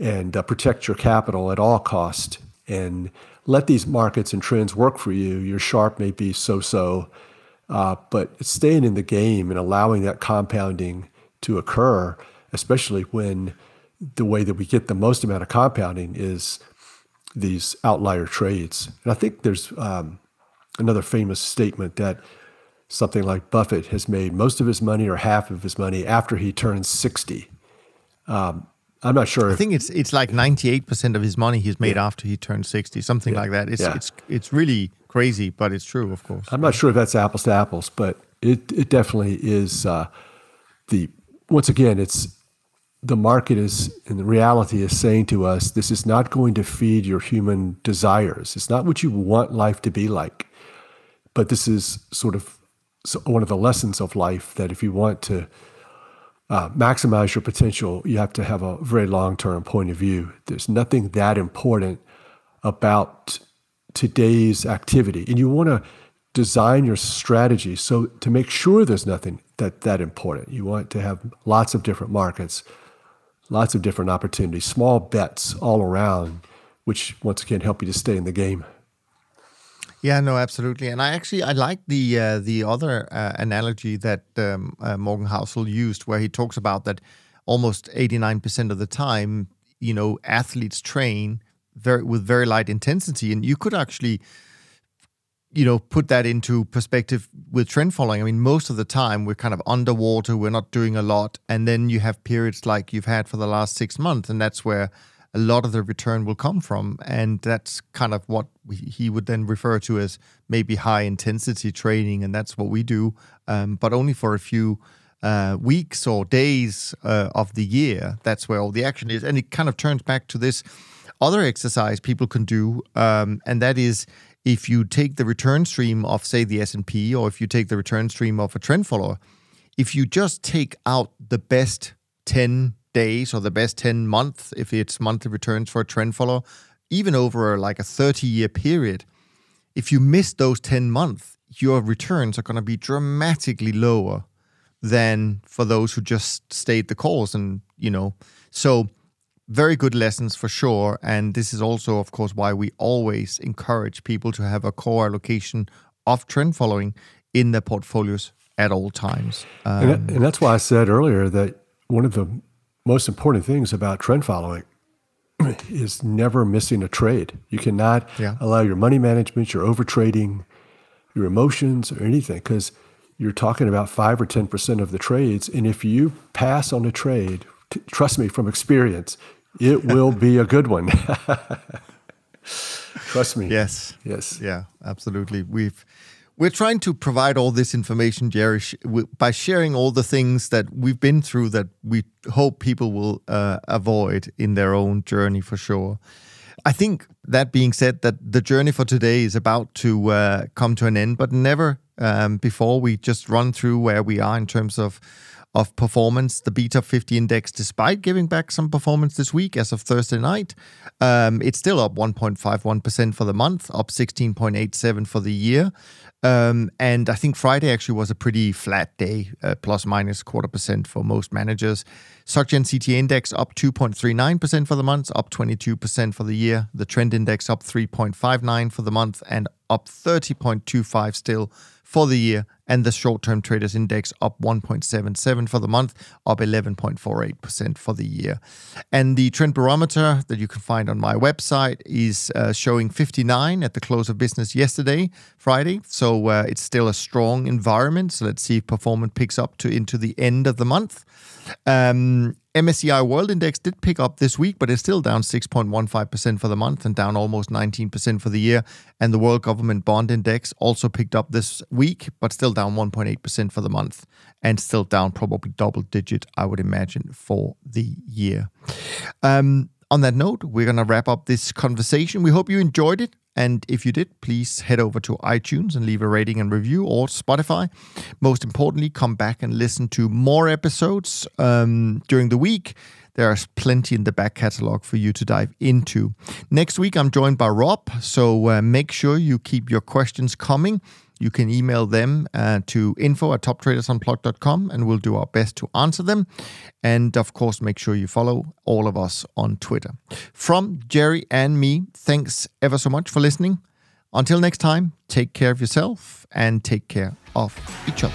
and uh, protect your capital at all costs. And let these markets and trends work for you. Your sharp may be so-so, uh, but staying in the game and allowing that compounding to occur, especially when the way that we get the most amount of compounding is these outlier trades. And I think there's um, another famous statement that something like Buffett has made most of his money or half of his money after he turns sixty. Um, I'm not sure. I if, think it's it's like ninety-eight percent of his money he's made yeah. after he turned sixty, something yeah. like that. It's yeah. it's it's really crazy, but it's true, of course. I'm not sure if that's apples to apples, but it it definitely is. Uh, the once again, it's the market is and the reality is saying to us, this is not going to feed your human desires. It's not what you want life to be like, but this is sort of. So one of the lessons of life, that if you want to uh, maximize your potential, you have to have a very long-term point of view. There's nothing that important about today's activity. And you want to design your strategy so to make sure there's nothing that that important. You want to have lots of different markets, lots of different opportunities, small bets all around, which once again help you to stay in the game. Yeah, no, absolutely. And I actually, I like the uh, the other uh, analogy that um, uh, Morgan Housel used, where he talks about that almost eighty-nine percent of the time, you know, athletes train very with very light intensity. And you could actually, you know, put that into perspective with trend following. I mean, most of the time we're kind of underwater, we're not doing a lot. And then you have periods like you've had for the last six months, and that's where a lot of the return will come from. And that's kind of what he would then refer to as maybe high intensity training. And that's what we do, um, but only for a few uh, weeks or days uh, of the year. That's where all the action is. And it kind of turns back to this other exercise people can do. Um, and that is, if you take the return stream of, say, the S and P, or if you take the return stream of a trend follower, if you just take out the best ten days or the best ten months, if it's monthly returns for a trend follower, even over like a thirty year period, if you miss those ten months, your returns are going to be dramatically lower than for those who just stayed the course. And, you know, so very good lessons for sure. And this is also, of course, why we always encourage people to have a core allocation of trend following in their portfolios at all times. Um, and, that, and that's why I said earlier that one of the most important things about trend following is never missing a trade. You cannot yeah. allow your money management, your overtrading, your emotions, or anything, because you're talking about five or ten percent of the trades. And if you pass on a trade, t- trust me from experience, it will be a good one. Trust me. Yes. Yes. Yeah, absolutely. We've... We're trying to provide all this information, Jerry, sh- w- by sharing all the things that we've been through that we hope people will uh, avoid in their own journey for sure. I think that being said, that the journey for today is about to uh, come to an end, but never um, before we just run through where we are in terms of of performance. The B top fifty index, despite giving back some performance this week as of Thursday night, um, it's still up one point five one percent for the month, up sixteen point eight seven percent for the year. Um, and I think Friday actually was a pretty flat day, uh, plus minus quarter percent for most managers. SocGen C T A index up two point three nine percent for the month, up twenty-two percent for the year. The trend index up three point five nine percent for the month and up thirty point two five percent still for the year. and the short-term traders index up one point seven seven for the month, up eleven point four eight percent for the year. And the trend barometer that you can find on my website is uh, showing fifty-nine at the close of business yesterday, Friday. So uh, it's still a strong environment. So let's see if performance picks up to into the end of the month. Um, M S C I World Index did pick up this week, but it's still down six point one five percent for the month and down almost nineteen percent for the year. And the World Government Bond Index also picked up this week, but still down one point eight percent for the month and still down probably double digit, I would imagine, for the year. Um, on that note, we're going to wrap up this conversation. We hope you enjoyed it. And if you did, please head over to iTunes and leave a rating and review, or Spotify. Most importantly, come back and listen to more episodes um, during the week. There's plenty in the back catalog for you to dive into. Next week, I'm joined by Rob, so uh, make sure you keep your questions coming. You can email them uh, to info at top traders unplugged dot com, and we'll do our best to answer them. And of course, make sure you follow all of us on Twitter. From Jerry and me, thanks ever so much for listening. Until next time, take care of yourself and take care of each other.